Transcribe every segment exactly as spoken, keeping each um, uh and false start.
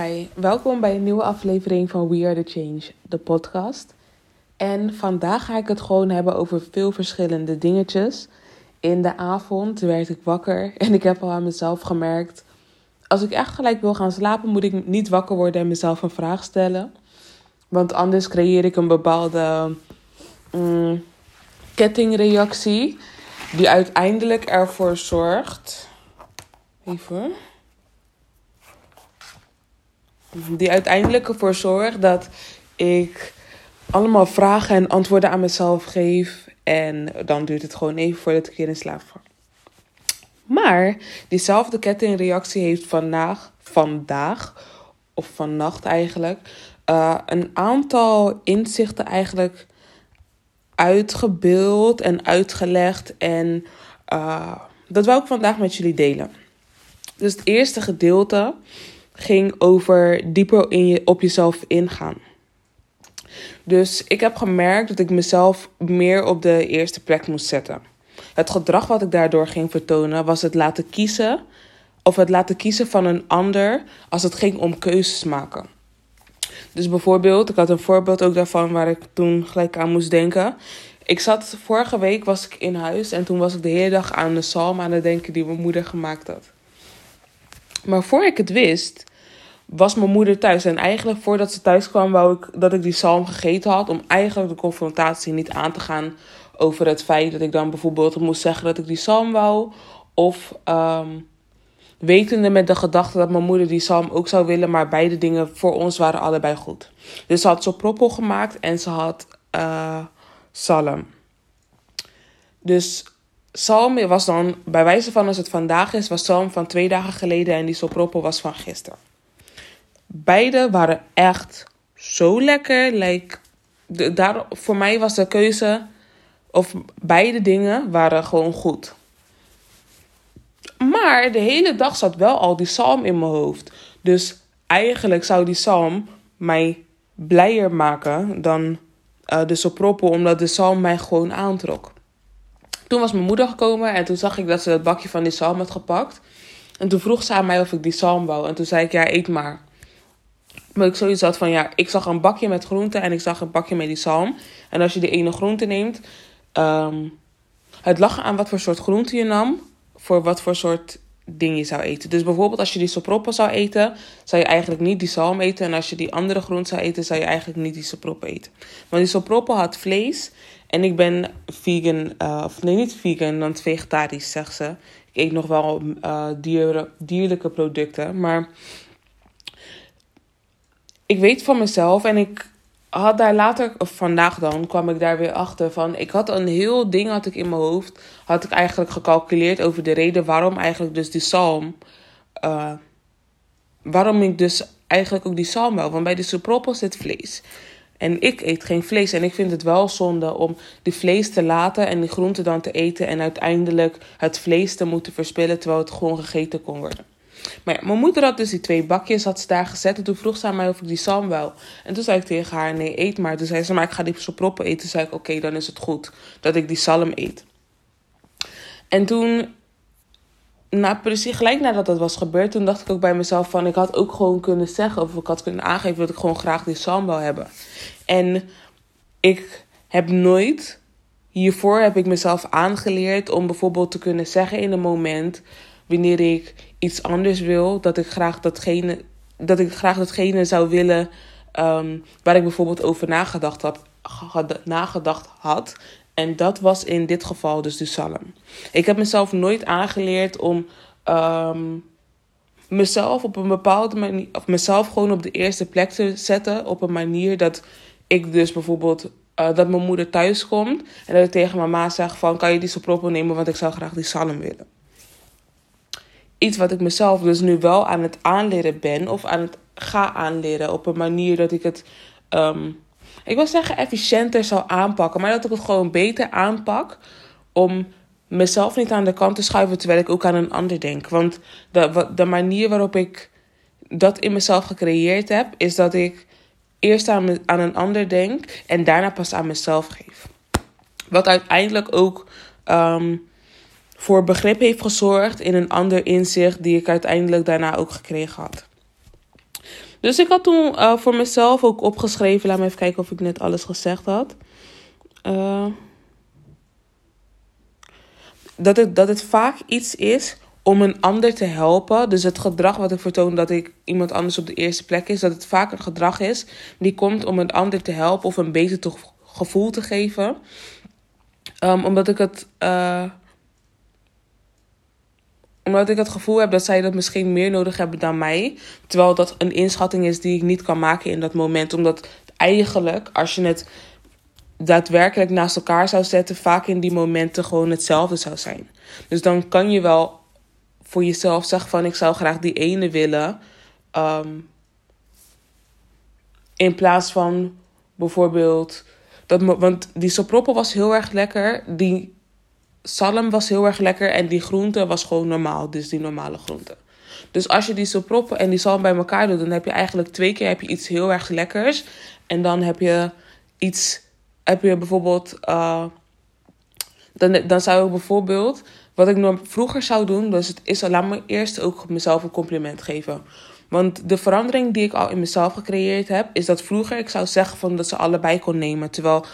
Hi, welkom bij een nieuwe aflevering van We Are The Change, de podcast. En vandaag ga ik het gewoon hebben over veel verschillende dingetjes. In de avond werd ik wakker en ik heb al aan mezelf gemerkt, als ik echt gelijk wil gaan slapen, moet ik niet wakker worden en mezelf een vraag stellen. Want anders creëer ik een bepaalde mm, kettingreactie die uiteindelijk ervoor zorgt... Even... Die uiteindelijk ervoor zorgt dat ik allemaal vragen en antwoorden aan mezelf geef. En dan duurt het gewoon even voordat ik weer in slaap val. Maar diezelfde kettingreactie heeft vandaag, vandaag of vannacht eigenlijk, uh, een aantal inzichten eigenlijk uitgebeeld en uitgelegd. En uh, dat wil ik vandaag met jullie delen. Dus het eerste gedeelte ging over dieper in je, op jezelf ingaan. Dus ik heb gemerkt dat ik mezelf meer op de eerste plek moest zetten. Het gedrag wat ik daardoor ging vertonen was het laten kiezen... of het laten kiezen van een ander als het ging om keuzes maken. Dus bijvoorbeeld, ik had een voorbeeld ook daarvan waar ik toen gelijk aan moest denken. Ik zat, vorige week was ik in huis en toen was ik de hele dag aan de psalm aan het denken die mijn moeder gemaakt had. Maar voor ik het wist, was mijn moeder thuis. En eigenlijk voordat ze thuis kwam, wou ik dat ik die psalm gegeten had. Om eigenlijk de confrontatie niet aan te gaan over het feit dat ik dan bijvoorbeeld moest zeggen dat ik die psalm wou. Of um, wetende met de gedachte dat mijn moeder die psalm ook zou willen. Maar beide dingen voor ons waren allebei goed. Dus ze had soproppel gemaakt en ze had uh, psalm. Dus... Psalm was dan, bij wijze van als het vandaag is, was psalm van twee dagen geleden en die soproppel was van gisteren. Beide waren echt zo lekker. Like, de, daar, voor mij was de keuze, of beide dingen waren gewoon goed. Maar de hele dag zat wel al die psalm in mijn hoofd. Dus eigenlijk zou die psalm mij blijer maken dan uh, de soproppel, omdat de psalm mij gewoon aantrok. Toen was mijn moeder gekomen en toen zag ik dat ze dat bakje van die psalm had gepakt. En toen vroeg ze aan mij of ik die psalm wou. En toen zei ik, ja, eet maar. Maar ik zoiets had van, ja, ik zag een bakje met groente en ik zag een bakje met die psalm. En als je die ene groente neemt, um, het lag aan wat voor soort groente je nam, voor wat voor soort ding je zou eten. Dus bijvoorbeeld als je die soproppen zou eten, zou je eigenlijk niet die psalm eten. En als je die andere groente zou eten, zou je eigenlijk niet die soproppen eten. Want die soproppen had vlees. En ik ben vegan, uh, of nee, niet vegan, want vegetarisch, zegt ze. Ik eet nog wel uh, dier, dierlijke producten. Maar ik weet van mezelf en ik had daar later, of vandaag dan, kwam ik daar weer achter van... Ik had een heel ding had ik in mijn hoofd, had ik eigenlijk gecalculeerd over de reden waarom eigenlijk dus die psalm... Uh, waarom ik dus eigenlijk ook die psalm wou, want bij de soproppel zit vlees... En ik eet geen vlees. En ik vind het wel zonde om die vlees te laten en die groenten dan te eten. En uiteindelijk het vlees te moeten verspillen terwijl het gewoon gegeten kon worden. Maar ja, mijn moeder had dus die twee bakjes had ze daar gezet. En toen vroeg ze aan mij of ik die psalm wou. En toen zei ik tegen haar, nee, eet maar. Toen zei ze, maar ik ga die soproppen eten. Toen zei ik, oké, okay, dan is het goed dat ik die psalm eet. En toen... Nou, precies gelijk nadat dat was gebeurd, toen dacht ik ook bij mezelf van... ik had ook gewoon kunnen zeggen of ik had kunnen aangeven dat ik gewoon graag die psalm wil hebben. En ik heb nooit... Hiervoor heb ik mezelf aangeleerd om bijvoorbeeld te kunnen zeggen in een moment... wanneer ik iets anders wil, dat ik graag datgene, dat ik graag datgene zou willen... Um, waar ik bijvoorbeeld over nagedacht had, had, nagedacht had... En dat was in dit geval dus de psalm. Ik heb mezelf nooit aangeleerd om um, mezelf op een bepaalde manier, of mezelf gewoon op de eerste plek te zetten. Op een manier dat ik dus bijvoorbeeld, uh, dat mijn moeder thuis komt. En dat ik tegen mama zeg van, kan je die soproppel nemen, want ik zou graag die psalm willen. Iets wat ik mezelf dus nu wel aan het aanleren ben, of aan het ga aanleren. Op een manier dat ik het... Um, Ik wil zeggen efficiënter zou aanpakken. Maar dat ik het gewoon beter aanpak. Om mezelf niet aan de kant te schuiven. Terwijl ik ook aan een ander denk. Want de, de manier waarop ik dat in mezelf gecreëerd heb. Is dat ik eerst aan, aan een ander denk. En daarna pas aan mezelf geef. Wat uiteindelijk ook um, voor begrip heeft gezorgd. In een ander inzicht die ik uiteindelijk daarna ook gekregen had. Dus ik had toen uh, voor mezelf ook opgeschreven. Laat me even kijken of ik net alles gezegd had. Uh, dat, het, dat het vaak iets is om een ander te helpen. Dus het gedrag wat ik vertoon dat ik iemand anders op de eerste plek is. Dat het vaak een gedrag is die komt om een ander te helpen of een beter gevoel te geven. Um, omdat ik het... Uh, Omdat ik het gevoel heb dat zij dat misschien meer nodig hebben dan mij. Terwijl dat een inschatting is die ik niet kan maken in dat moment. Omdat eigenlijk, als je het daadwerkelijk naast elkaar zou zetten, vaak in die momenten gewoon hetzelfde zou zijn. Dus dan kan je wel voor jezelf zeggen van ik zou graag die ene willen. Um, in plaats van bijvoorbeeld... dat, want die soproppel was heel erg lekker. Die... Salm was heel erg lekker en die groente was gewoon normaal. Dus die normale groente. Dus als je die soproppen en die salm bij elkaar doet, dan heb je eigenlijk twee keer heb je iets heel erg lekkers. En dan heb je iets... Heb je bijvoorbeeld... Uh, dan, dan zou ik bijvoorbeeld... Wat ik nog vroeger zou doen... Dus het is, laat me eerst ook mezelf een compliment geven. Want de verandering die ik al in mezelf gecreëerd heb, is dat vroeger ik zou zeggen van dat ze allebei kon nemen. Terwijl...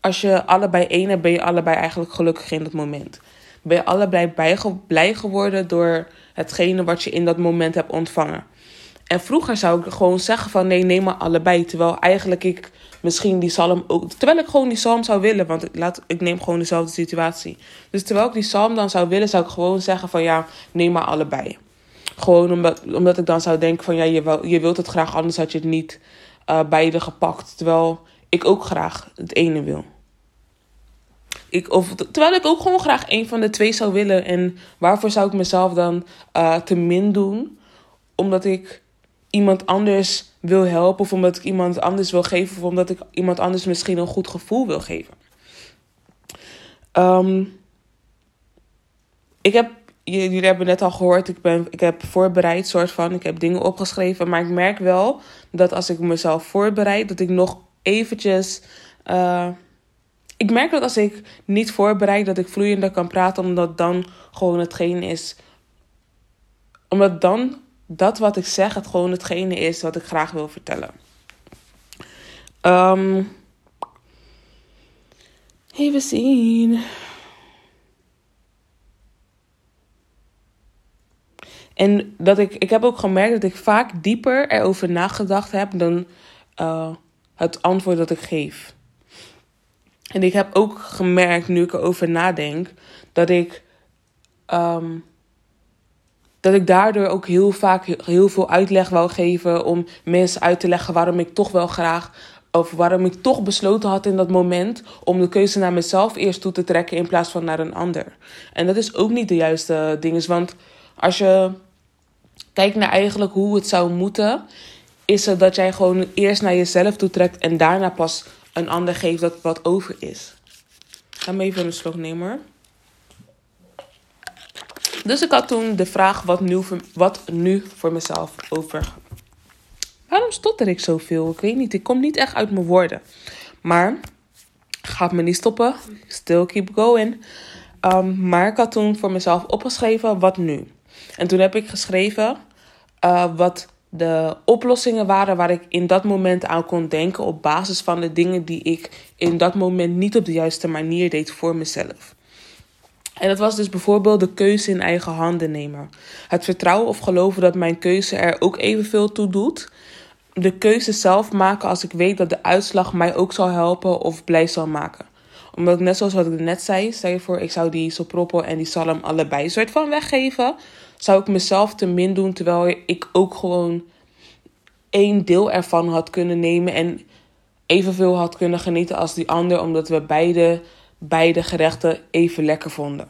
Als je allebei één hebt, ben je allebei eigenlijk gelukkig in dat moment. Ben je allebei bijge- blij geworden door hetgene wat je in dat moment hebt ontvangen. En vroeger zou ik gewoon zeggen van nee, neem maar allebei. Terwijl eigenlijk ik misschien die psalm ook... Terwijl ik gewoon die psalm zou willen, want ik, laat, ik neem gewoon dezelfde situatie. Dus terwijl ik die psalm dan zou willen, zou ik gewoon zeggen van ja, neem maar allebei. Gewoon omdat, omdat ik dan zou denken van ja, je, wil, je wilt het graag, anders had je het niet uh, beide gepakt. Terwijl ik ook graag het ene wil. Ik, of, terwijl ik ook gewoon graag een van de twee zou willen. En waarvoor zou ik mezelf dan uh, te min doen? Omdat ik iemand anders wil helpen. Of omdat ik iemand anders wil geven. Of omdat ik iemand anders misschien een goed gevoel wil geven. Um, ik heb, jullie hebben net al gehoord. Ik, ben, ik heb voorbereid soort van. Ik heb dingen opgeschreven. Maar ik merk wel dat als ik mezelf voorbereid. Dat ik nog eventjes... Uh, Ik merk dat als ik niet voorbereid, dat ik vloeiender kan praten. Omdat dan gewoon hetgene is. Omdat dan dat wat ik zeg, het gewoon hetgene is wat ik graag wil vertellen. Um, even zien. En dat ik, ik heb ook gemerkt dat ik vaak dieper erover nagedacht heb dan uh, het antwoord dat ik geef. En ik heb ook gemerkt, nu ik erover nadenk, dat ik, um, dat ik daardoor ook heel vaak heel veel uitleg wou geven om mensen uit te leggen waarom ik toch wel graag, of waarom ik toch besloten had in dat moment om de keuze naar mezelf eerst toe te trekken in plaats van naar een ander. En dat is ook niet de juiste ding. Want als je kijkt naar eigenlijk hoe het zou moeten, is het dat jij gewoon eerst naar jezelf toe trekt en daarna pas een ander geeft dat wat over is. Ga me even een slok nemen hoor. Dus ik had toen de vraag wat nu, voor, wat nu voor mezelf over. Waarom stotter ik zoveel? Ik weet niet. Ik kom niet echt uit mijn woorden. Maar gaat me niet stoppen. Still keep going. Um, maar ik had toen voor mezelf opgeschreven wat nu. En toen heb ik geschreven uh, wat... de oplossingen waren waar ik in dat moment aan kon denken op basis van de dingen die ik in dat moment niet op de juiste manier deed voor mezelf. En dat was dus bijvoorbeeld de keuze in eigen handen nemen. Het vertrouwen of geloven dat mijn keuze er ook evenveel toe doet. De keuze zelf maken als ik weet dat de uitslag mij ook zal helpen of blij zal maken. Omdat net zoals wat ik net zei, stel je voor ik zou die soproppel en die salm allebei een soort van weggeven, zou ik mezelf te min doen, terwijl ik ook gewoon één deel ervan had kunnen nemen en evenveel had kunnen genieten als die ander, omdat we beide, beide gerechten even lekker vonden.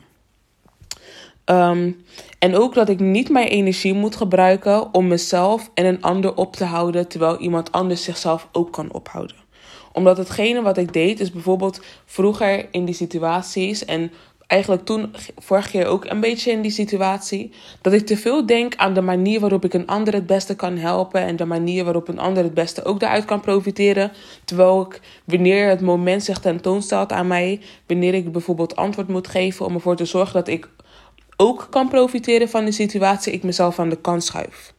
Um, en ook dat ik niet mijn energie moet gebruiken om mezelf en een ander op te houden, terwijl iemand anders zichzelf ook kan ophouden. Omdat hetgene wat ik deed, is bijvoorbeeld vroeger in die situaties en eigenlijk toen, vorige keer ook een beetje in die situatie, dat ik te veel denk aan de manier waarop ik een ander het beste kan helpen en de manier waarop een ander het beste ook daaruit kan profiteren. Terwijl ik, wanneer het moment zich tentoonstelt aan mij, wanneer ik bijvoorbeeld antwoord moet geven om ervoor te zorgen dat ik ook kan profiteren van de situatie, ik mezelf aan de kant schuif.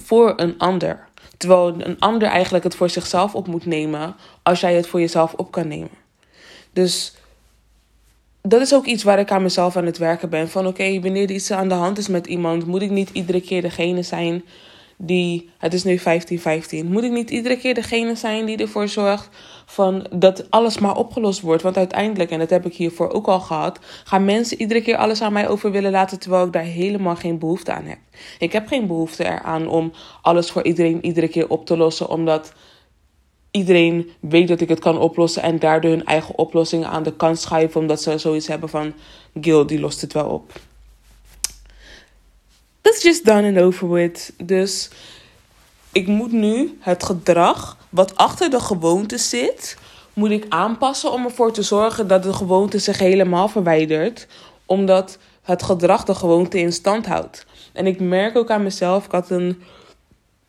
voor een ander. Terwijl een ander eigenlijk het voor zichzelf op moet nemen als jij het voor jezelf op kan nemen. Dus dat is ook iets waar ik aan mezelf aan het werken ben. Van oké, okay, wanneer er iets aan de hand is met iemand, moet ik niet iedere keer degene zijn die... Het is nu vijftien vijftien. Moet ik niet iedere keer degene zijn die ervoor zorgt van dat alles maar opgelost wordt. Want uiteindelijk, en dat heb ik hiervoor ook al gehad, gaan mensen iedere keer alles aan mij over willen laten, terwijl ik daar helemaal geen behoefte aan heb. Ik heb geen behoefte eraan om alles voor iedereen iedere keer op te lossen, omdat iedereen weet dat ik het kan oplossen en daardoor hun eigen oplossingen aan de kant schuiven, omdat ze zoiets hebben van, Gil, die lost het wel op. That's just done and over with. Dus ik moet nu het gedrag wat achter de gewoonte zit, moet ik aanpassen om ervoor te zorgen dat de gewoonte zich helemaal verwijdert. Omdat het gedrag de gewoonte in stand houdt. En ik merk ook aan mezelf, ik had een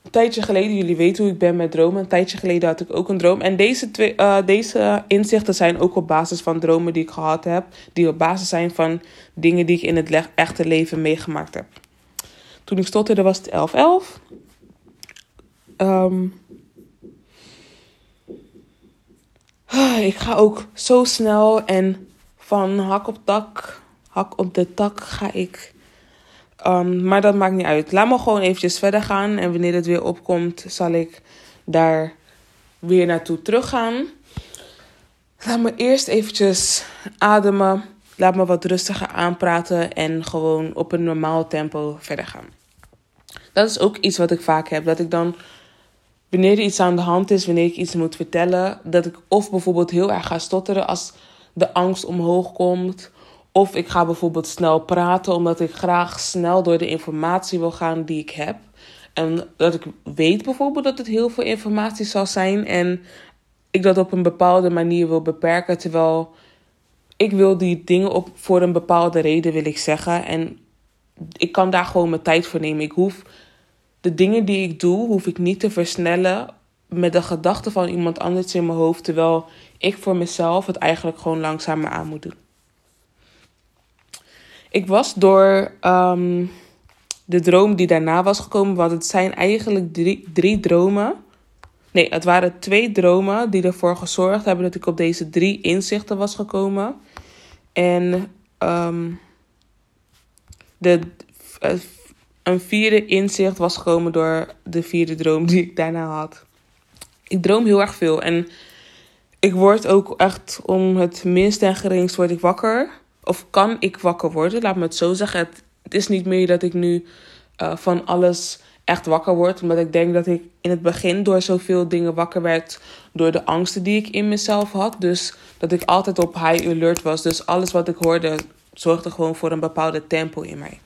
tijdje geleden, jullie weten hoe ik ben met dromen, een tijdje geleden had ik ook een droom. En deze, twee, uh, deze inzichten zijn ook op basis van dromen die ik gehad heb. Die op basis zijn van dingen die ik in het le- echte leven meegemaakt heb. Toen ik stotterde was het elf elf. Um, ik ga ook zo snel en van hak op tak, hak op de tak ga ik. Um, maar dat maakt niet uit. Laat me gewoon eventjes verder gaan. En wanneer het weer opkomt, zal ik daar weer naartoe teruggaan. Laat me eerst eventjes ademen. Laat me wat rustiger aanpraten en gewoon op een normaal tempo verder gaan. Dat is ook iets wat ik vaak heb. Dat ik dan, wanneer er iets aan de hand is, wanneer ik iets moet vertellen, dat ik of bijvoorbeeld heel erg ga stotteren als de angst omhoog komt. Of ik ga bijvoorbeeld snel praten omdat ik graag snel door de informatie wil gaan die ik heb. En dat ik weet bijvoorbeeld dat het heel veel informatie zal zijn en ik dat op een bepaalde manier wil beperken. Terwijl ik wil die dingen op voor een bepaalde reden wil ik zeggen en ik kan daar gewoon mijn tijd voor nemen. Ik hoef de dingen die ik doe, hoef ik niet te versnellen met de gedachten van iemand anders in mijn hoofd. Terwijl ik voor mezelf het eigenlijk gewoon langzamer aan moet doen. Ik was door um, de droom die daarna was gekomen, want het zijn eigenlijk drie, drie dromen. Nee, het waren twee dromen die ervoor gezorgd hebben dat ik op deze drie inzichten was gekomen. En um, de, een vierde inzicht was gekomen door de vierde droom die ik daarna had. Ik droom heel erg veel en ik word ook echt om het minst en geringst word ik wakker. Of kan ik wakker worden, laat me het zo zeggen. Het, het is niet meer dat ik nu uh, van alles echt wakker word. Omdat ik denk dat ik in het begin door zoveel dingen wakker werd. Door de angsten die ik in mezelf had. Dus dat ik altijd op high alert was. Dus alles wat ik hoorde zorgde gewoon voor een bepaalde tempo in mij.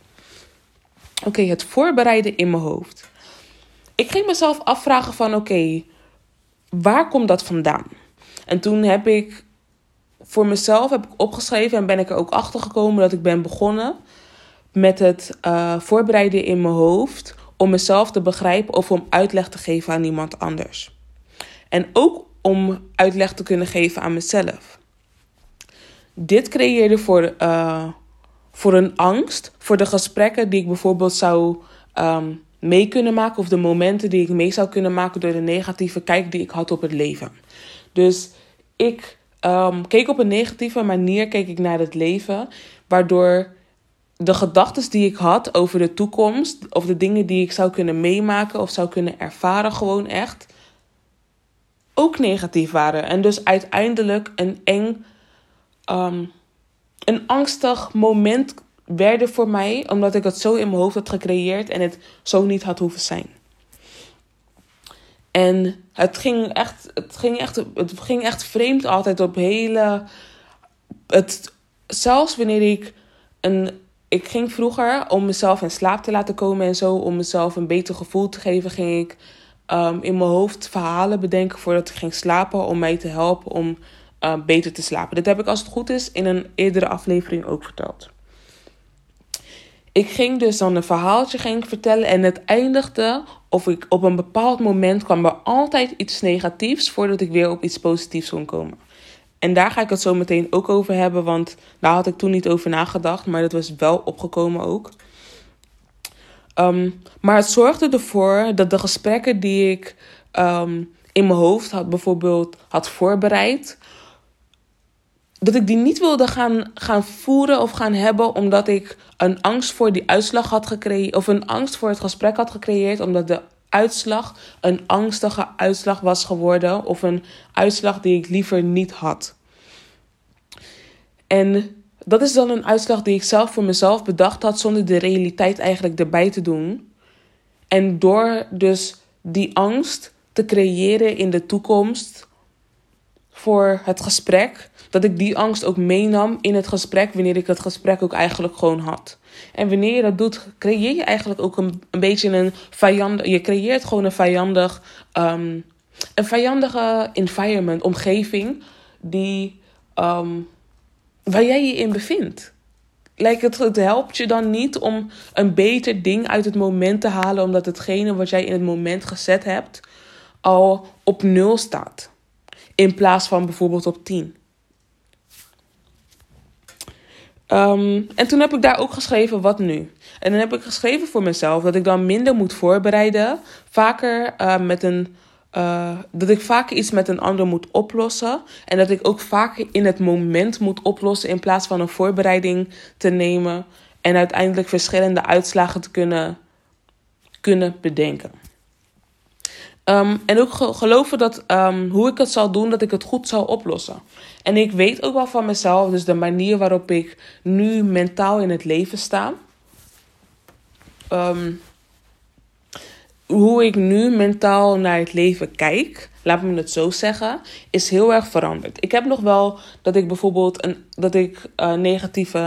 Oké, okay, het voorbereiden in mijn hoofd. Ik ging mezelf afvragen van oké, okay, waar komt dat vandaan? En toen heb ik... Voor mezelf heb ik opgeschreven en ben ik er ook achter gekomen dat ik ben begonnen met het uh, voorbereiden in mijn hoofd om mezelf te begrijpen of om uitleg te geven aan iemand anders. En ook om uitleg te kunnen geven aan mezelf. Dit creëerde voor, uh, voor een angst, voor de gesprekken die ik bijvoorbeeld zou um, mee kunnen maken of de momenten die ik mee zou kunnen maken door de negatieve kijk die ik had op het leven. Dus ik... Um, keek op een negatieve manier keek ik naar het leven, waardoor de gedachten die ik had over de toekomst of de dingen die ik zou kunnen meemaken of zou kunnen ervaren gewoon echt ook negatief waren. En dus uiteindelijk een eng, um, een angstig moment werden voor mij, omdat ik het zo in mijn hoofd had gecreëerd en het zo niet had hoeven zijn. En het ging, echt, het, ging echt, het ging echt vreemd altijd op hele... Het, zelfs wanneer ik... Een, ik ging vroeger om mezelf in slaap te laten komen en zo. Om mezelf een beter gevoel te geven ging ik um, in mijn hoofd verhalen bedenken voordat ik ging slapen. Om mij te helpen om uh, beter te slapen. Dit heb ik als het goed is in een eerdere aflevering ook verteld. Ik ging dus dan een verhaaltje ging vertellen en het eindigde... Of ik op een bepaald moment kwam er altijd iets negatiefs voordat ik weer op iets positiefs kon komen. En daar ga ik het zo meteen ook over hebben, want daar had ik toen niet over nagedacht. Maar dat was wel opgekomen ook. Um, maar het zorgde ervoor dat de gesprekken die ik um, in mijn hoofd had bijvoorbeeld had voorbereid, dat ik die niet wilde gaan, gaan voeren of gaan hebben, omdat ik een angst voor die uitslag had gecreëerd, of een angst voor het gesprek had gecreëerd, omdat de uitslag een angstige uitslag was geworden, of een uitslag die ik liever niet had. En dat is dan een uitslag die ik zelf voor mezelf bedacht had, zonder de realiteit eigenlijk erbij te doen. En door dus die angst te creëren in de toekomst voor het gesprek, dat ik die angst ook meenam in het gesprek, wanneer ik het gesprek ook eigenlijk gewoon had. En wanneer je dat doet, creëer je eigenlijk ook een, een beetje een vijandig... Je creëert gewoon een vijandig... Um, een vijandige environment, omgeving, die... Um, waar jij je in bevindt. Like het, het helpt je dan niet om een beter ding uit het moment te halen, omdat hetgene wat jij in het moment gezet hebt al op nul staat, in plaats van bijvoorbeeld op tien. Um, en toen heb ik daar ook geschreven, wat nu? En dan heb ik geschreven voor mezelf dat ik dan minder moet voorbereiden. Vaker uh, met een... Uh, dat ik vaker iets met een ander moet oplossen. En dat ik ook vaker in het moment moet oplossen, in plaats van een voorbereiding te nemen. En uiteindelijk verschillende uitslagen te kunnen, kunnen bedenken. Um, en ook geloven dat um, hoe ik het zal doen, dat ik het goed zal oplossen. En ik weet ook wel van mezelf, dus de manier waarop ik nu mentaal in het leven sta. Um, Hoe ik nu mentaal naar het leven kijk, laat me het zo zeggen, is heel erg veranderd. Ik heb nog wel dat ik bijvoorbeeld een, dat ik uh, negatieve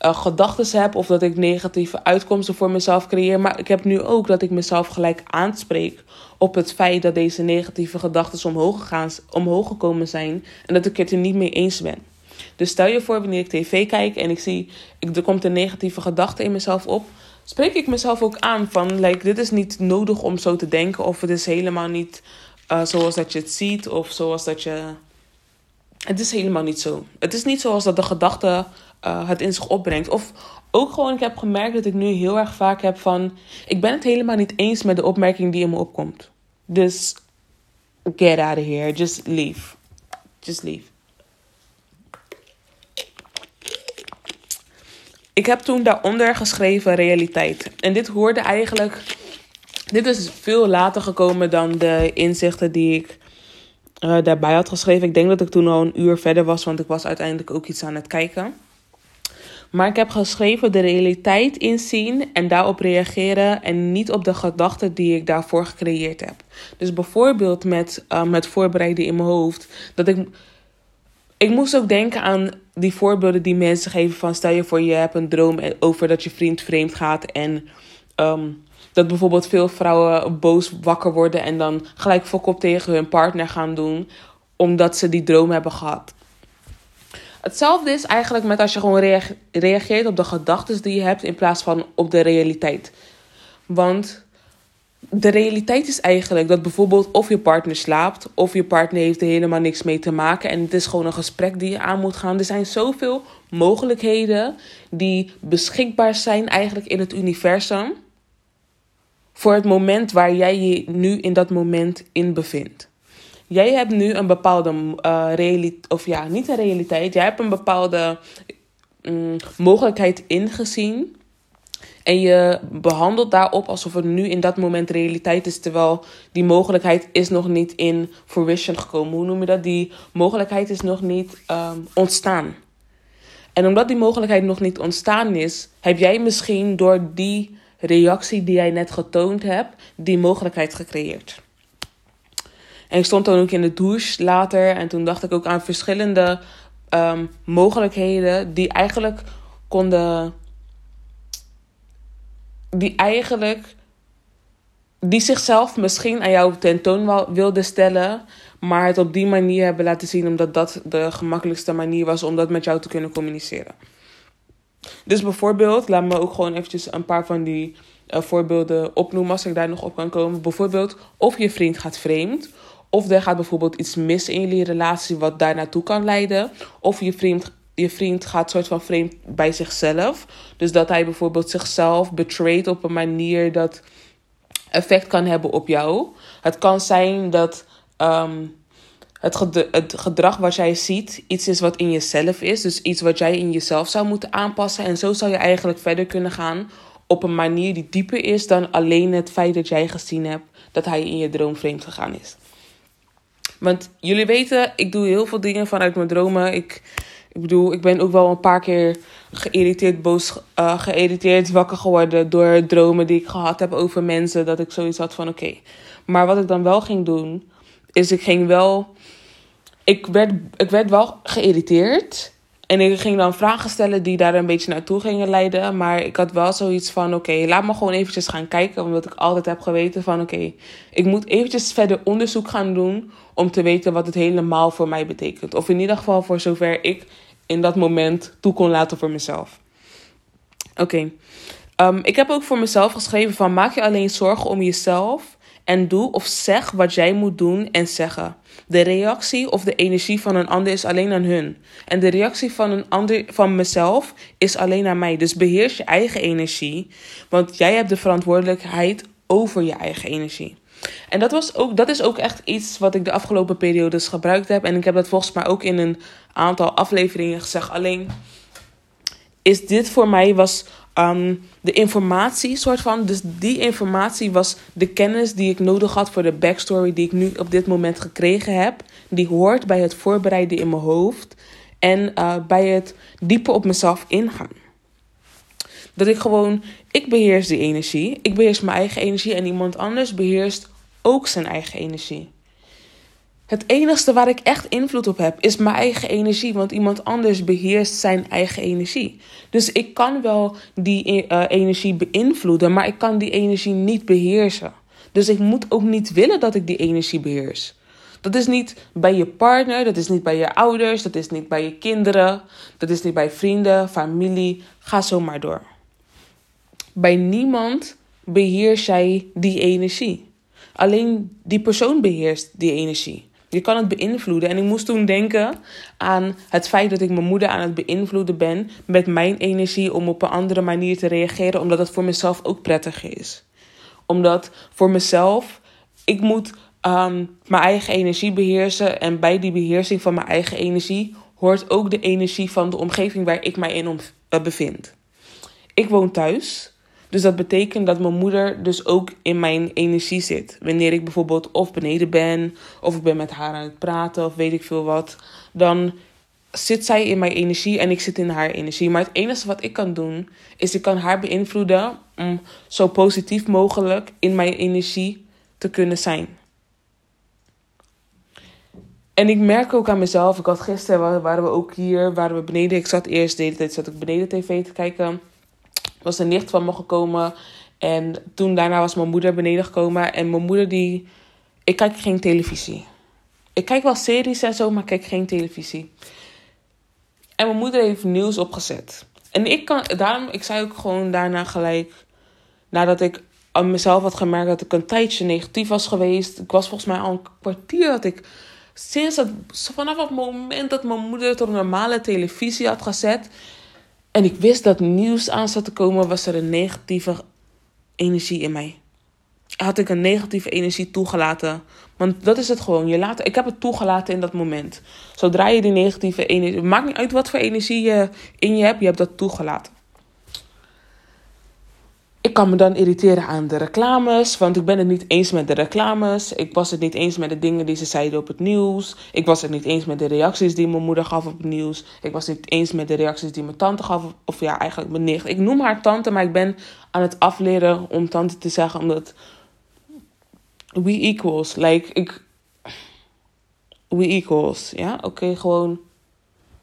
uh, gedachten heb, of dat ik negatieve uitkomsten voor mezelf creëer. Maar ik heb nu ook dat ik mezelf gelijk aanspreek op het feit dat deze negatieve gedachten omhoog gegaan, omhoog gekomen zijn. En dat ik het er niet mee eens ben. Dus stel je voor, wanneer ik tv kijk en ik zie, ik, er komt een negatieve gedachte in mezelf op, spreek ik mezelf ook aan van, like, dit is niet nodig om zo te denken, of het is helemaal niet uh, zoals dat je het ziet, of zoals dat je... Het is helemaal niet zo. Het is niet zoals dat de gedachte uh, het in zich opbrengt. Of ook gewoon, ik heb gemerkt dat ik nu heel erg vaak heb van, ik ben het helemaal niet eens met de opmerking die in me opkomt. Dus get out of here. Just leave. Just leave. Ik heb toen daaronder geschreven realiteit. En dit hoorde eigenlijk... Dit is veel later gekomen dan de inzichten die ik uh, daarbij had geschreven. Ik denk dat ik toen al een uur verder was, want ik was uiteindelijk ook iets aan het kijken. Maar ik heb geschreven de realiteit inzien en daarop reageren, en niet op de gedachten die ik daarvoor gecreëerd heb. Dus bijvoorbeeld met uh, met voorbereiden in mijn hoofd. Dat ik... Ik moest ook denken aan die voorbeelden die mensen geven van, stel je voor, je hebt een droom over dat je vriend vreemd gaat. En um, dat bijvoorbeeld veel vrouwen boos wakker worden en dan gelijk fok op tegen hun partner gaan doen, omdat ze die droom hebben gehad. Hetzelfde is eigenlijk met als je gewoon reageert op de gedachten die je hebt, in plaats van op de realiteit. Want de realiteit is eigenlijk dat bijvoorbeeld of je partner slaapt, of je partner heeft er helemaal niks mee te maken. En het is gewoon een gesprek die je aan moet gaan. Er zijn zoveel mogelijkheden die beschikbaar zijn eigenlijk in het universum, voor het moment waar jij je nu in dat moment in bevindt. Jij hebt nu een bepaalde uh, realiteit, of ja, niet een realiteit. Jij hebt een bepaalde um, mogelijkheid ingezien. En je behandelt daarop alsof het nu in dat moment realiteit is, terwijl die mogelijkheid is nog niet in fruition gekomen. Hoe noem je dat? Die mogelijkheid is nog niet um, ontstaan. En omdat die mogelijkheid nog niet ontstaan is, heb jij misschien door die reactie die jij net getoond hebt, die mogelijkheid gecreëerd. En ik stond dan ook in de douche later en toen dacht ik ook aan verschillende um, mogelijkheden die eigenlijk konden... Die eigenlijk, die zichzelf misschien aan jou tentoon wilde stellen, maar het op die manier hebben laten zien, omdat dat de gemakkelijkste manier was om dat met jou te kunnen communiceren. Dus bijvoorbeeld, laat me ook gewoon eventjes een paar van die uh, voorbeelden opnoemen, als ik daar nog op kan komen. Bijvoorbeeld, of je vriend gaat vreemd, of er gaat bijvoorbeeld iets mis in jullie relatie wat daar naartoe kan leiden. Of je vriend, je vriend gaat soort van vreemd bij zichzelf. Dus dat hij bijvoorbeeld zichzelf betrayt op een manier dat effect kan hebben op jou. Het kan zijn dat um, het, ged- het gedrag wat jij ziet iets is wat in jezelf is. Dus iets wat jij in jezelf zou moeten aanpassen. En zo zou je eigenlijk verder kunnen gaan op een manier die dieper is dan alleen het feit dat jij gezien hebt dat hij in je droom vreemd gegaan is. Want jullie weten, ik doe heel veel dingen vanuit mijn dromen. Ik, ik bedoel, ik ben ook wel een paar keer geïrriteerd, boos, uh, geïrriteerd wakker geworden door dromen die ik gehad heb over mensen. Dat ik zoiets had van oké. Okay. Maar wat ik dan wel ging doen, is ik ging wel... Ik werd, ik werd wel geïrriteerd. En ik ging dan vragen stellen die daar een beetje naartoe gingen leiden. Maar ik had wel zoiets van, oké, okay, laat me gewoon eventjes gaan kijken. Omdat ik altijd heb geweten van, oké, okay, ik moet eventjes verder onderzoek gaan doen om te weten wat het helemaal voor mij betekent. Of in ieder geval voor zover ik in dat moment toe kon laten voor mezelf. Oké, okay. um, ik heb ook voor mezelf geschreven van, maak je alleen zorgen om jezelf en doe of zeg wat jij moet doen en zeggen. De reactie of de energie van een ander is alleen aan hun. En de reactie van een ander, van mezelf, is alleen aan mij. Dus beheers je eigen energie. Want jij hebt de verantwoordelijkheid over je eigen energie. En dat, was ook, dat is ook echt iets wat ik de afgelopen periodes gebruikt heb. En ik heb dat volgens mij ook in een aantal afleveringen gezegd. Alleen is dit voor mij was... Um, de informatie soort van, dus die informatie was de kennis die ik nodig had voor de backstory die ik nu op dit moment gekregen heb. Die hoort bij het voorbereiden in mijn hoofd en uh, bij het dieper op mezelf ingaan. Dat ik gewoon, ik beheers die energie, ik beheers mijn eigen energie en iemand anders beheerst ook zijn eigen energie. Het enigste waar ik echt invloed op heb is mijn eigen energie. Want iemand anders beheerst zijn eigen energie. Dus ik kan wel die uh, energie beïnvloeden. Maar ik kan die energie niet beheersen. Dus ik moet ook niet willen dat ik die energie beheers. Dat is niet bij je partner. Dat is niet bij je ouders. Dat is niet bij je kinderen. Dat is niet bij vrienden, familie. Ga zo maar door. Bij niemand beheers jij die energie. Alleen die persoon beheerst die energie. Je kan het beïnvloeden. En ik moest toen denken aan het feit dat ik mijn moeder aan het beïnvloeden ben met mijn energie om op een andere manier te reageren. Omdat dat voor mezelf ook prettig is. Omdat voor mezelf, ik moet um, mijn eigen energie beheersen. En bij die beheersing van mijn eigen energie hoort ook de energie van de omgeving waar ik mij in om, uh, bevind. Ik woon thuis. Dus dat betekent dat mijn moeder dus ook in mijn energie zit. Wanneer ik bijvoorbeeld of beneden ben, of ik ben met haar aan het praten, of weet ik veel wat. Dan zit zij in mijn energie en ik zit in haar energie. Maar het enige wat ik kan doen, is ik kan haar beïnvloeden om zo positief mogelijk in mijn energie te kunnen zijn. En ik merk ook aan mezelf, ik had gisteren, waren we ook hier, waren we beneden. Ik zat eerst, de hele tijd zat ik beneden tv te kijken. Was een nicht van me gekomen. En toen daarna was mijn moeder beneden gekomen. En mijn moeder die... Ik kijk geen televisie. Ik kijk wel series en zo, maar ik kijk geen televisie. En mijn moeder heeft nieuws opgezet. En ik kan... Daarom, ik zei ook gewoon daarna gelijk... Nadat ik aan mezelf had gemerkt dat ik een tijdje negatief was geweest. Ik was volgens mij al een kwartier dat ik... Sinds dat... Vanaf het moment dat mijn moeder het op normale televisie had gezet... En ik wist dat nieuws aan zat te komen, was er een negatieve energie in mij. Had ik een negatieve energie toegelaten. Want dat is het gewoon. Je laat, ik heb het toegelaten in dat moment. Zodra je die negatieve energie... Maakt niet uit wat voor energie je in je hebt, je hebt dat toegelaten. Ik kan me dan irriteren aan de reclames, want ik ben het niet eens met de reclames. Ik was het niet eens met de dingen die ze zeiden op het nieuws. Ik was het niet eens met de reacties die mijn moeder gaf op het nieuws. Ik was het niet eens met de reacties die mijn tante gaf, of ja, eigenlijk mijn nicht. Ik noem haar tante, maar ik ben aan het afleren om tante te zeggen, omdat we equals, like, ik... we equals, ja, oké, okay, gewoon...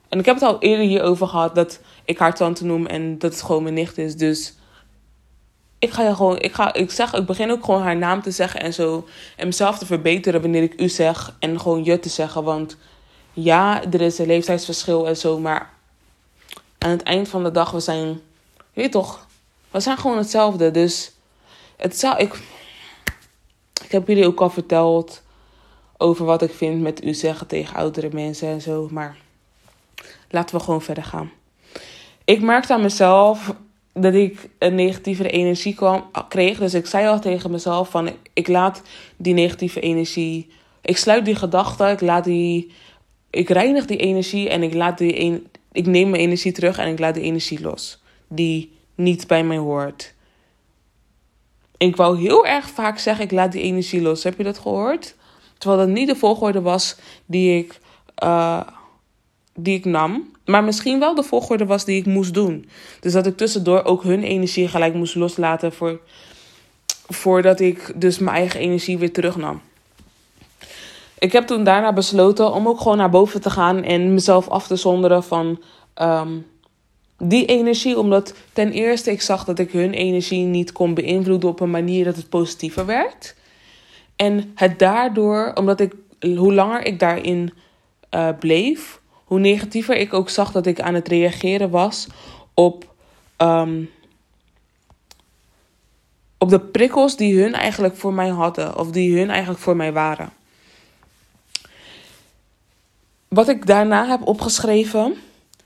En ik heb het al eerder hierover gehad, dat ik haar tante noem en dat het gewoon mijn nicht is, dus... Ik ga gewoon, ik ga, ik zeg, ik begin ook gewoon haar naam te zeggen en zo. En mezelf te verbeteren wanneer ik u zeg. En gewoon je te zeggen. Want ja, er is een leeftijdsverschil en zo. Maar aan het eind van de dag, we zijn, je weet toch, we zijn gewoon hetzelfde. Dus het zou, ik, ik heb jullie ook al verteld over wat ik vind met u zeggen tegen oudere mensen en zo. Maar laten we gewoon verder gaan. Ik merkte aan mezelf dat ik een negatieve energie kwam, kreeg. Dus ik zei al tegen mezelf van ik laat die negatieve energie... Ik sluit die gedachten, ik laat die... Ik reinig die energie en ik, laat die, ik neem mijn energie terug en ik laat die energie los. Die niet bij mij hoort. En ik wou heel erg vaak zeggen, ik laat die energie los. Heb je dat gehoord? Terwijl dat niet de volgorde was die ik, uh, die ik nam. Maar misschien wel de volgorde was die ik moest doen. Dus dat ik tussendoor ook hun energie gelijk moest loslaten. Voor, voordat ik dus mijn eigen energie weer terugnam. Ik heb toen daarna besloten om ook gewoon naar boven te gaan en mezelf af te zonderen van um, die energie. Omdat ten eerste ik zag dat ik hun energie niet kon beïnvloeden op een manier dat het positiever werd. En het daardoor, omdat ik, hoe langer ik daarin uh, bleef, hoe negatiever ik ook zag dat ik aan het reageren was op, um, op de prikkels die hun eigenlijk voor mij hadden. Of die hun eigenlijk voor mij waren. Wat ik daarna heb opgeschreven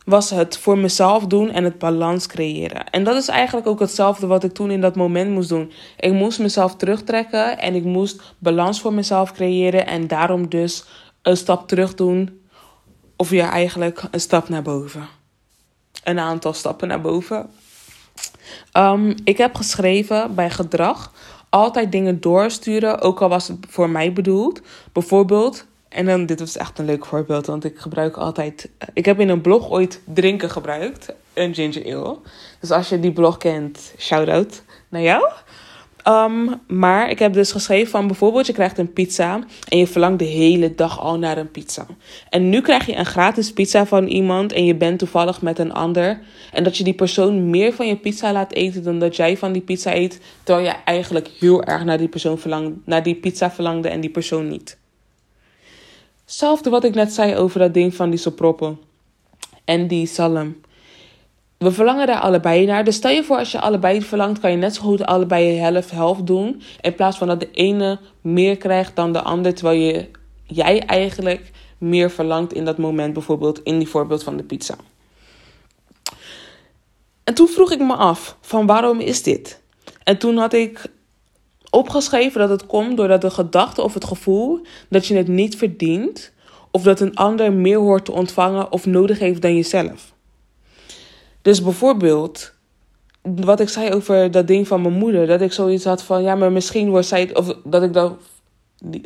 was het voor mezelf doen en het balans creëren. En dat is eigenlijk ook hetzelfde wat ik toen in dat moment moest doen. Ik moest mezelf terugtrekken en ik moest balans voor mezelf creëren. En daarom dus een stap terug doen. Of ja, eigenlijk een stap naar boven. Een aantal stappen naar boven. Um, ik heb geschreven bij gedrag. Altijd dingen doorsturen, ook al was het voor mij bedoeld. Bijvoorbeeld... En dan, dit was echt een leuk voorbeeld, want ik gebruik altijd... Ik heb in een blog ooit drinken gebruikt, een ginger ale. Dus als je die blog kent, shout-out naar jou. Um, maar ik heb dus geschreven van bijvoorbeeld, je krijgt een pizza... en je verlangt de hele dag al naar een pizza. En nu krijg je een gratis pizza van iemand en je bent toevallig met een ander. En dat je die persoon meer van je pizza laat eten dan dat jij van die pizza eet... terwijl je eigenlijk heel erg naar die persoon verlang, naar die pizza verlangde en die persoon niet. Hetzelfde wat ik net zei over dat ding van die soproppen en die zalm. We verlangen daar allebei naar. Dus stel je voor, als je allebei verlangt, kan je net zo goed allebei helft-helft doen. In plaats van dat de ene meer krijgt dan de ander. Terwijl je, jij eigenlijk meer verlangt in dat moment. Bijvoorbeeld in die voorbeeld van de pizza. En toen vroeg ik me af, van waarom is dit? En toen had ik... opgeschreven dat het komt doordat de gedachte of het gevoel dat je het niet verdient... of dat een ander meer hoort te ontvangen of nodig heeft dan jezelf. Dus bijvoorbeeld, wat ik zei over dat ding van mijn moeder... dat ik zoiets had van, ja, maar misschien wordt zij... Het, of dat ik dan,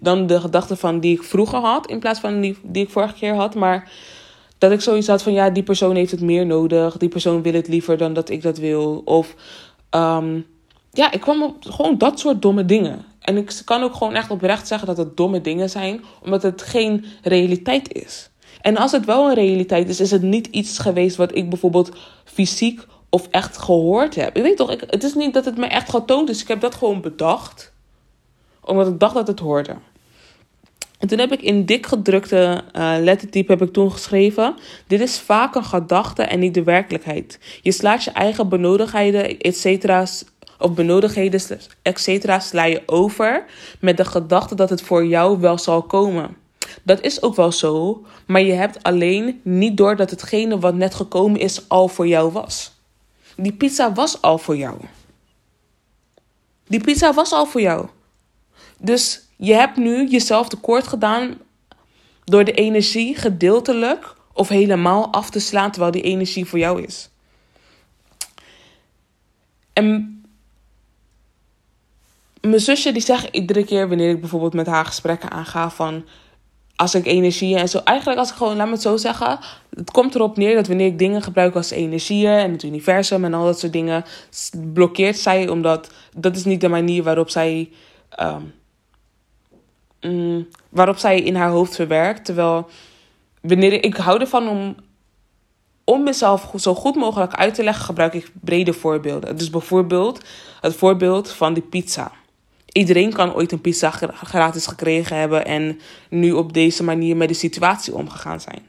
dan de gedachte van die ik vroeger had... in plaats van die, die ik vorige keer had, maar... dat ik zoiets had van, ja, die persoon heeft het meer nodig... die persoon wil het liever dan dat ik dat wil, of... Um, Ja, ik kwam op gewoon dat soort domme dingen. En ik kan ook gewoon echt oprecht zeggen dat het domme dingen zijn. Omdat het geen realiteit is. En als het wel een realiteit is, is het niet iets geweest wat ik bijvoorbeeld fysiek of echt gehoord heb. Ik weet toch, ik, het is niet dat het me echt getoond is. Ik heb dat gewoon bedacht. Omdat ik dacht dat het hoorde. En toen heb ik in dik gedrukte uh, lettertype heb ik toen geschreven... Dit is vaak een gedachte en niet de werkelijkheid. Je slaat je eigen benodigdheden, et cetera's... of benodigdheden, et cetera, sla je over met de gedachte dat het voor jou wel zal komen. Dat is ook wel zo, maar je hebt alleen niet door dat hetgene wat net gekomen is al voor jou was. Die pizza was al voor jou. Die pizza was al voor jou. Dus je hebt nu jezelf tekort gedaan door de energie gedeeltelijk of helemaal af te slaan terwijl die energie voor jou is. En... mijn zusje die zegt iedere keer wanneer ik bijvoorbeeld met haar gesprekken aanga van... als ik energieën en zo... Eigenlijk als ik gewoon, laat me het zo zeggen... het komt erop neer dat wanneer ik dingen gebruik als energieën... en het universum en al dat soort dingen... blokkeert zij omdat... dat is niet de manier waarop zij... Um, mm, waarop zij in haar hoofd verwerkt. Terwijl wanneer ik, ik hou ervan om... om mezelf zo goed mogelijk uit te leggen... gebruik ik brede voorbeelden. Dus bijvoorbeeld het voorbeeld van die pizza... Iedereen kan ooit een pizza gratis gekregen hebben... en nu op deze manier met de situatie omgegaan zijn.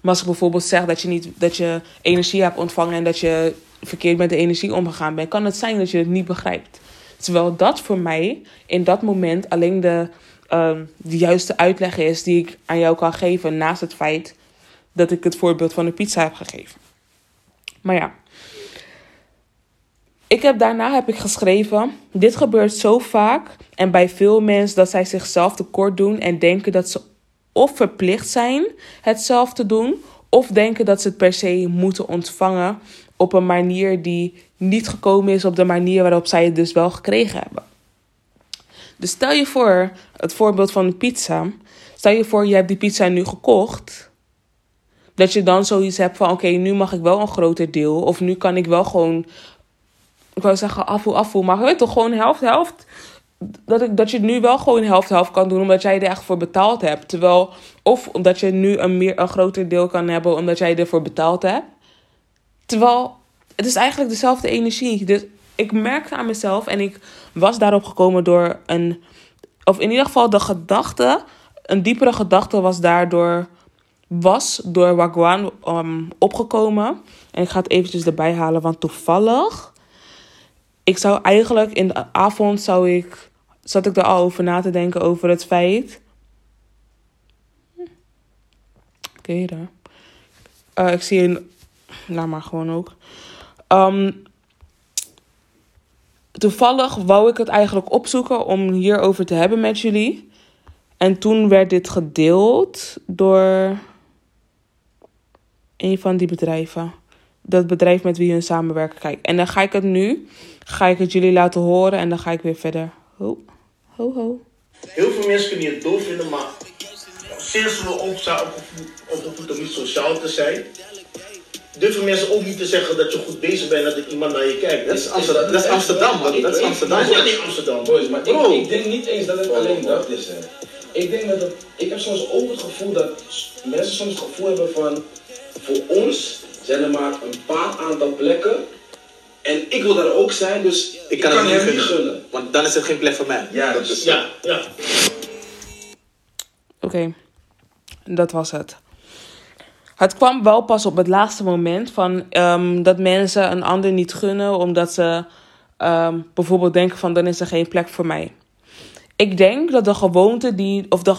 Maar als ik bijvoorbeeld zeg dat je, niet, dat je energie hebt ontvangen... en dat je verkeerd met de energie omgegaan bent... kan het zijn dat je het niet begrijpt. Terwijl dat voor mij in dat moment alleen de, uh, de juiste uitleg is... die ik aan jou kan geven naast het feit dat ik het voorbeeld van de pizza heb gegeven. Maar ja. Ik heb, daarna heb ik geschreven, dit gebeurt zo vaak en bij veel mensen dat zij zichzelf tekort doen en denken dat ze of verplicht zijn het zelf te doen, of denken dat ze het per se moeten ontvangen op een manier die niet gekomen is op de manier waarop zij het dus wel gekregen hebben. Dus stel je voor, het voorbeeld van de pizza, stel je voor je hebt die pizza nu gekocht, dat je dan zoiets hebt van oké, nu mag ik wel een groter deel of nu kan ik wel gewoon... Ik wou zeggen afvoer, afvoer, maar weet toch, gewoon helft, helft. Dat, ik, dat je nu wel gewoon helft, helft kan doen, omdat jij er echt voor betaald hebt. Terwijl, of omdat je nu een, meer, een groter deel kan hebben, omdat jij ervoor betaald hebt. Terwijl, het is eigenlijk dezelfde energie. Dus ik merkte aan mezelf en ik was daarop gekomen door een... Of in ieder geval de gedachte, een diepere gedachte was daardoor... Was door Wagwan um, opgekomen. En ik ga het eventjes erbij halen, want toevallig... Ik zou eigenlijk in de avond zou ik, zat ik er al over na te denken over het feit. Oké, okay, daar. Uh, ik zie een... Laat maar gewoon ook. Um, toevallig wou ik het eigenlijk opzoeken om hierover te hebben met jullie. En toen werd dit gedeeld door een van die bedrijven. Dat bedrijf met wie hun samenwerken, kijk. En dan ga ik het nu, ga ik het jullie laten horen en dan ga ik weer verder. Ho, ho, ho. Heel veel mensen kunnen het doof vinden, maar sinds we ook zijn opgevoed om niet sociaal te zijn, durven mensen ook niet te zeggen dat je goed bezig bent en dat iemand naar je kijkt. Dat is Amsterdam, dat is Amsterdam, man. Dat is Amsterdam. Dat is niet Amsterdam. Boys, maar ik, ik denk niet eens dat het alleen dat is, hè. Ik denk dat het, ik heb soms ook het gevoel dat mensen soms het gevoel hebben van, voor ons... zijn er maar een paar aantal plekken. En ik wil daar ook zijn, dus ik, ik kan, kan het niet gunnen. Want dan is het geen plek voor mij. Ja, dat is... ja, ja. Oké, okay. Dat was het. Het kwam wel pas op het laatste moment van um, dat mensen een ander niet gunnen... omdat ze um, bijvoorbeeld denken van dan is er geen plek voor mij. Ik denk dat de gewoonte die... of de,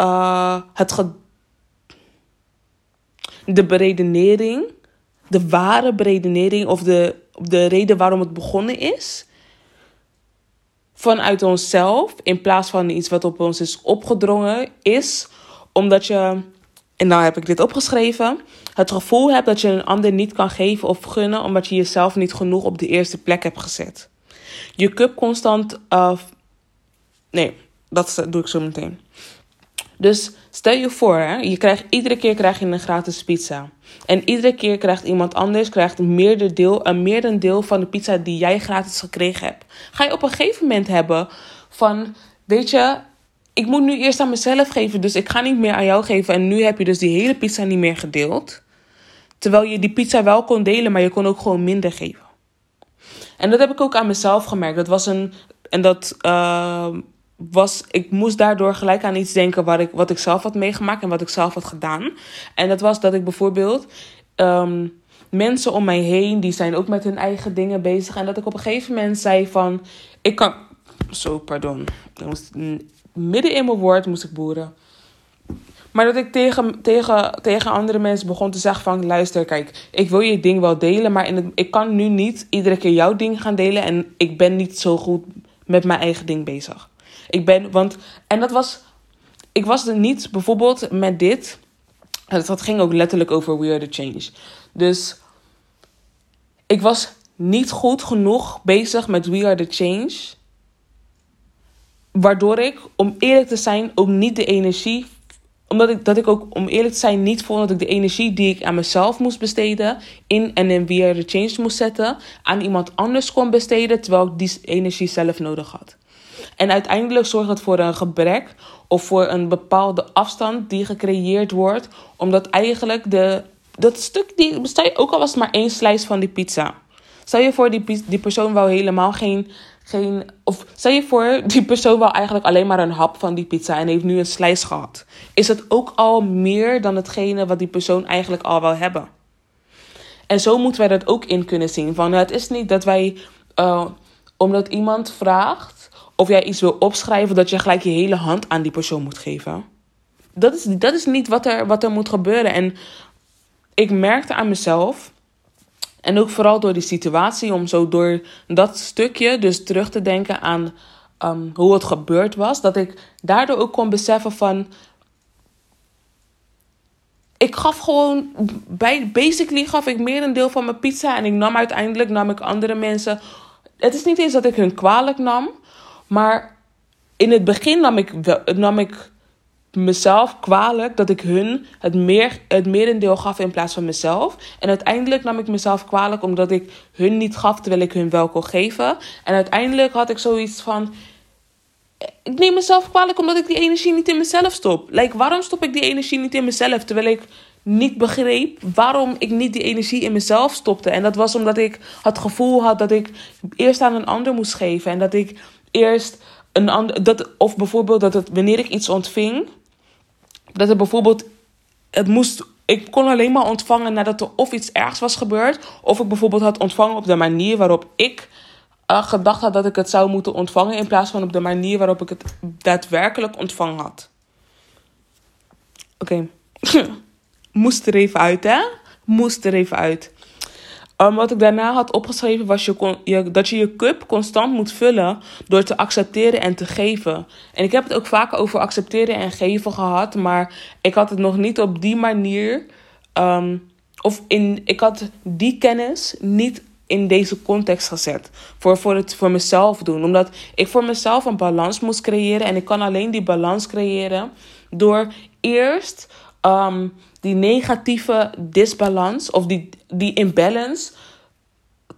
uh, het ge- de beredenering... de ware beredenering of de, de reden waarom het begonnen is... vanuit onszelf, in plaats van iets wat op ons is opgedrongen... is omdat je, en nou heb ik dit opgeschreven... het gevoel hebt dat je een ander niet kan geven of gunnen... omdat je jezelf niet genoeg op de eerste plek hebt gezet. Je cup constant... Uh, nee, dat doe ik zo meteen. Dus... Stel je voor, hè, je krijgt, iedere keer krijg je een gratis pizza. En iedere keer krijgt iemand anders krijgt een meerderdeel, een meerendeel van de pizza die jij gratis gekregen hebt. Ga je op een gegeven moment hebben van, weet je, ik moet nu eerst aan mezelf geven, dus ik ga niet meer aan jou geven. En nu heb je dus die hele pizza niet meer gedeeld. Terwijl je die pizza wel kon delen, maar je kon ook gewoon minder geven. En dat heb ik ook aan mezelf gemerkt. Dat was een, en dat... Uh, Was, ik moest daardoor gelijk aan iets denken wat ik, wat ik zelf had meegemaakt en wat ik zelf had gedaan. En dat was dat ik bijvoorbeeld um, mensen om mij heen, die zijn ook met hun eigen dingen bezig. En dat ik op een gegeven moment zei van, ik kan... Zo, pardon. Ik moest, midden in mijn woord moest ik boeren. Maar dat ik tegen, tegen, tegen andere mensen begon te zeggen van... luister, kijk, ik wil je ding wel delen, maar in het, ik kan nu niet iedere keer jouw ding gaan delen. En ik ben niet zo goed met mijn eigen ding bezig. Ik ben, want, en dat was, ik was er niet, bijvoorbeeld met dit, dat ging ook letterlijk over We Are The Change. Dus ik was niet goed genoeg bezig met We Are The Change. Waardoor ik, om eerlijk te zijn, ook niet de energie, omdat ik, dat ik ook, om eerlijk te zijn, niet vond dat ik de energie die ik aan mezelf moest besteden, in en in We Are The Change moest zetten, aan iemand anders kon besteden, terwijl ik die energie zelf nodig had. En uiteindelijk zorgt het voor een gebrek of voor een bepaalde afstand die gecreëerd wordt. Omdat eigenlijk de, dat stuk, die ook al was het maar één slice van die pizza. Stel je voor, die, die persoon wou helemaal geen, geen... Of stel je voor, die persoon wou eigenlijk alleen maar een hap van die pizza en heeft nu een slice gehad. Is dat ook al meer dan hetgene wat die persoon eigenlijk al wou hebben? En zo moeten wij dat ook in kunnen zien. Van, het is niet dat wij, uh, omdat iemand vraagt... of jij iets wil opschrijven, dat je gelijk je hele hand aan die persoon moet geven. dat is, dat is niet wat er, wat er moet gebeuren. En ik merkte aan mezelf, en ook vooral door die situatie, om zo door dat stukje dus terug te denken aan um, hoe het gebeurd was, dat ik daardoor ook kon beseffen van, ik gaf gewoon, basically gaf ik meer een deel van mijn pizza. En ik nam uiteindelijk, nam ik andere mensen. Het is niet eens dat ik hun kwalijk nam. Maar in het begin nam ik, nam ik mezelf kwalijk dat ik hun het, meer, het merendeel gaf in plaats van mezelf. En uiteindelijk nam ik mezelf kwalijk omdat ik hun niet gaf terwijl ik hun wel kon geven. En uiteindelijk had ik zoiets van, ik neem mezelf kwalijk omdat ik die energie niet in mezelf stop. Like, waarom stop ik die energie niet in mezelf? Terwijl ik niet begreep waarom ik niet die energie in mezelf stopte. En dat was omdat ik het gevoel had dat ik eerst aan een ander moest geven. En dat ik eerst een ander... Dat, of bijvoorbeeld dat het, wanneer ik iets ontving, dat het bijvoorbeeld... Het moest... Ik kon alleen maar ontvangen nadat er of iets ergs was gebeurd, of ik bijvoorbeeld had ontvangen op de manier waarop ik Uh, gedacht had dat ik het zou moeten ontvangen, in plaats van op de manier waarop ik het daadwerkelijk ontvangen had. Oké. Okay. Moest er even uit, hè? Moest er even uit. Um, wat ik daarna had opgeschreven was je kon, je, dat je je cup constant moet vullen door te accepteren en te geven. En ik heb het ook vaak over accepteren en geven gehad, maar ik had het nog niet op die manier, Um, of in, ik had die kennis niet in deze context gezet. Voor, voor het voor mezelf doen. Omdat ik voor mezelf een balans moest creëren. En ik kan alleen die balans creëren door eerst um, die negatieve disbalans, of die, die imbalance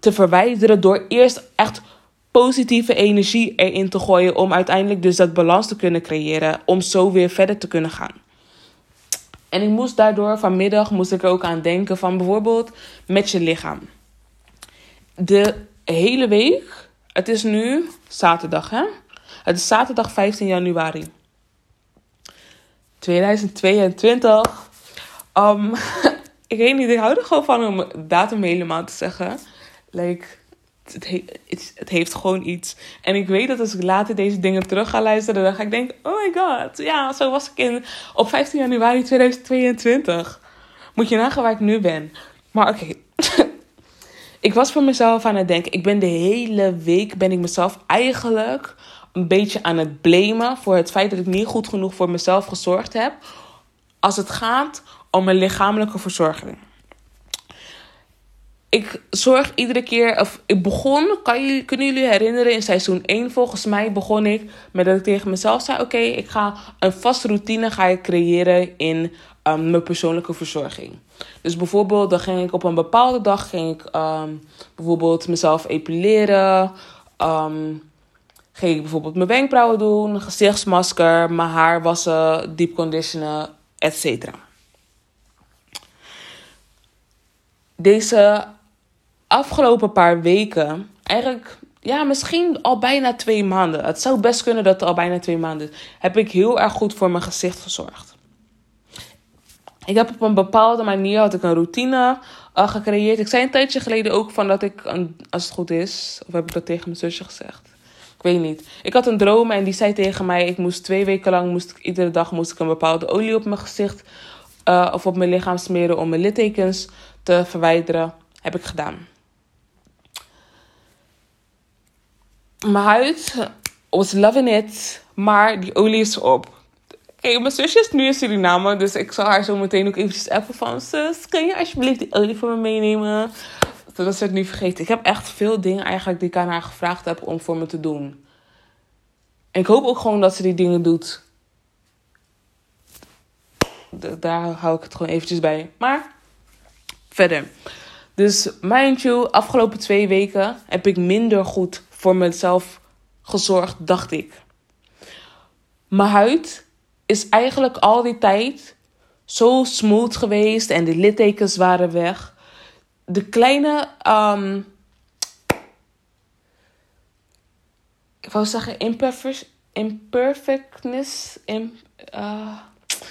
te verwijderen. Door eerst echt positieve energie erin te gooien. Om uiteindelijk dus dat balans te kunnen creëren. Om zo weer verder te kunnen gaan. En ik moest daardoor vanmiddag moest ik er ook aan denken van bijvoorbeeld met je lichaam. De hele week, het is nu zaterdag, hè? Het is zaterdag vijftien januari. tweeduizend tweeëntwintig. Um, ik weet niet, ik hou er gewoon van om datum helemaal te zeggen. Like, het, he- het, het heeft gewoon iets. En ik weet dat als ik later deze dingen terug ga luisteren, dan ga ik denken, oh my god, ja, zo was ik in, op vijftien januari tweeduizend tweeëntwintig. Moet je nagaan waar ik nu ben. Maar oké. Okay. Ik was voor mezelf aan het denken. Ik ben de hele week ben ik mezelf eigenlijk een beetje aan het blamen voor het feit dat ik niet goed genoeg voor mezelf gezorgd heb als het gaat om mijn lichamelijke verzorging. Ik zorg iedere keer... Of ik begon, kan jullie, kunnen jullie herinneren, in seizoen één volgens mij begon ik met dat ik tegen mezelf zei, oké, okay, ik ga een vaste routine ga ik creëren in Um, mijn persoonlijke verzorging. Dus bijvoorbeeld, dan ging ik op een bepaalde dag ging ik um, bijvoorbeeld mezelf epileren. Um, ging ik bijvoorbeeld mijn wenkbrauwen doen, gezichtsmasker, mijn haar wassen, deep conditionen, et cetera. Deze afgelopen paar weken, eigenlijk, ja, misschien al bijna twee maanden. Het zou best kunnen dat het al bijna twee maanden is. Heb ik heel erg goed voor mijn gezicht gezorgd. Ik heb op een bepaalde manier had ik een routine uh, gecreëerd. Ik zei een tijdje geleden ook van dat ik, een, als het goed is, of heb ik dat tegen mijn zusje gezegd? Ik weet niet. Ik had een droom en die zei tegen mij, ik moest twee weken lang, moest ik, iedere dag moest ik een bepaalde olie op mijn gezicht uh, of op mijn lichaam smeren om mijn littekens te verwijderen. Heb ik gedaan. Mijn huid was loving it, maar die olie is op. Hey, mijn zusje is nu in Suriname, dus ik zal haar zo meteen ook eventjes appen van, zus, kun je alsjeblieft die olie voor me meenemen? Zodat ze het niet vergeet. Ik heb echt veel dingen eigenlijk die ik aan haar gevraagd heb om voor me te doen. En ik hoop ook gewoon dat ze die dingen doet. Daar hou ik het gewoon eventjes bij. Maar verder. Dus mind you, afgelopen twee weken heb ik minder goed voor mezelf gezorgd, dacht ik. Mijn huid is eigenlijk al die tijd zo smooth geweest en de littekens waren weg. De kleine, um, ik wou zeggen imperfect, imperfectness, in, uh,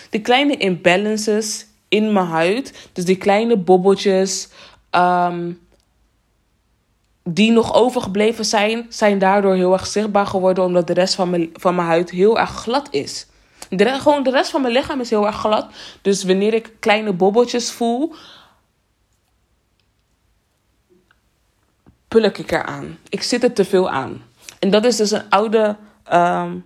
de kleine imbalances in mijn huid, dus die kleine bobbeltjes um, die nog overgebleven zijn, zijn daardoor heel erg zichtbaar geworden omdat de rest van mijn, van mijn huid heel erg glad is. De re- gewoon de rest van mijn lichaam is heel erg glad. Dus wanneer ik kleine bobbeltjes voel, pluk ik eraan. Ik zit er te veel aan. En dat is dus een oude, um,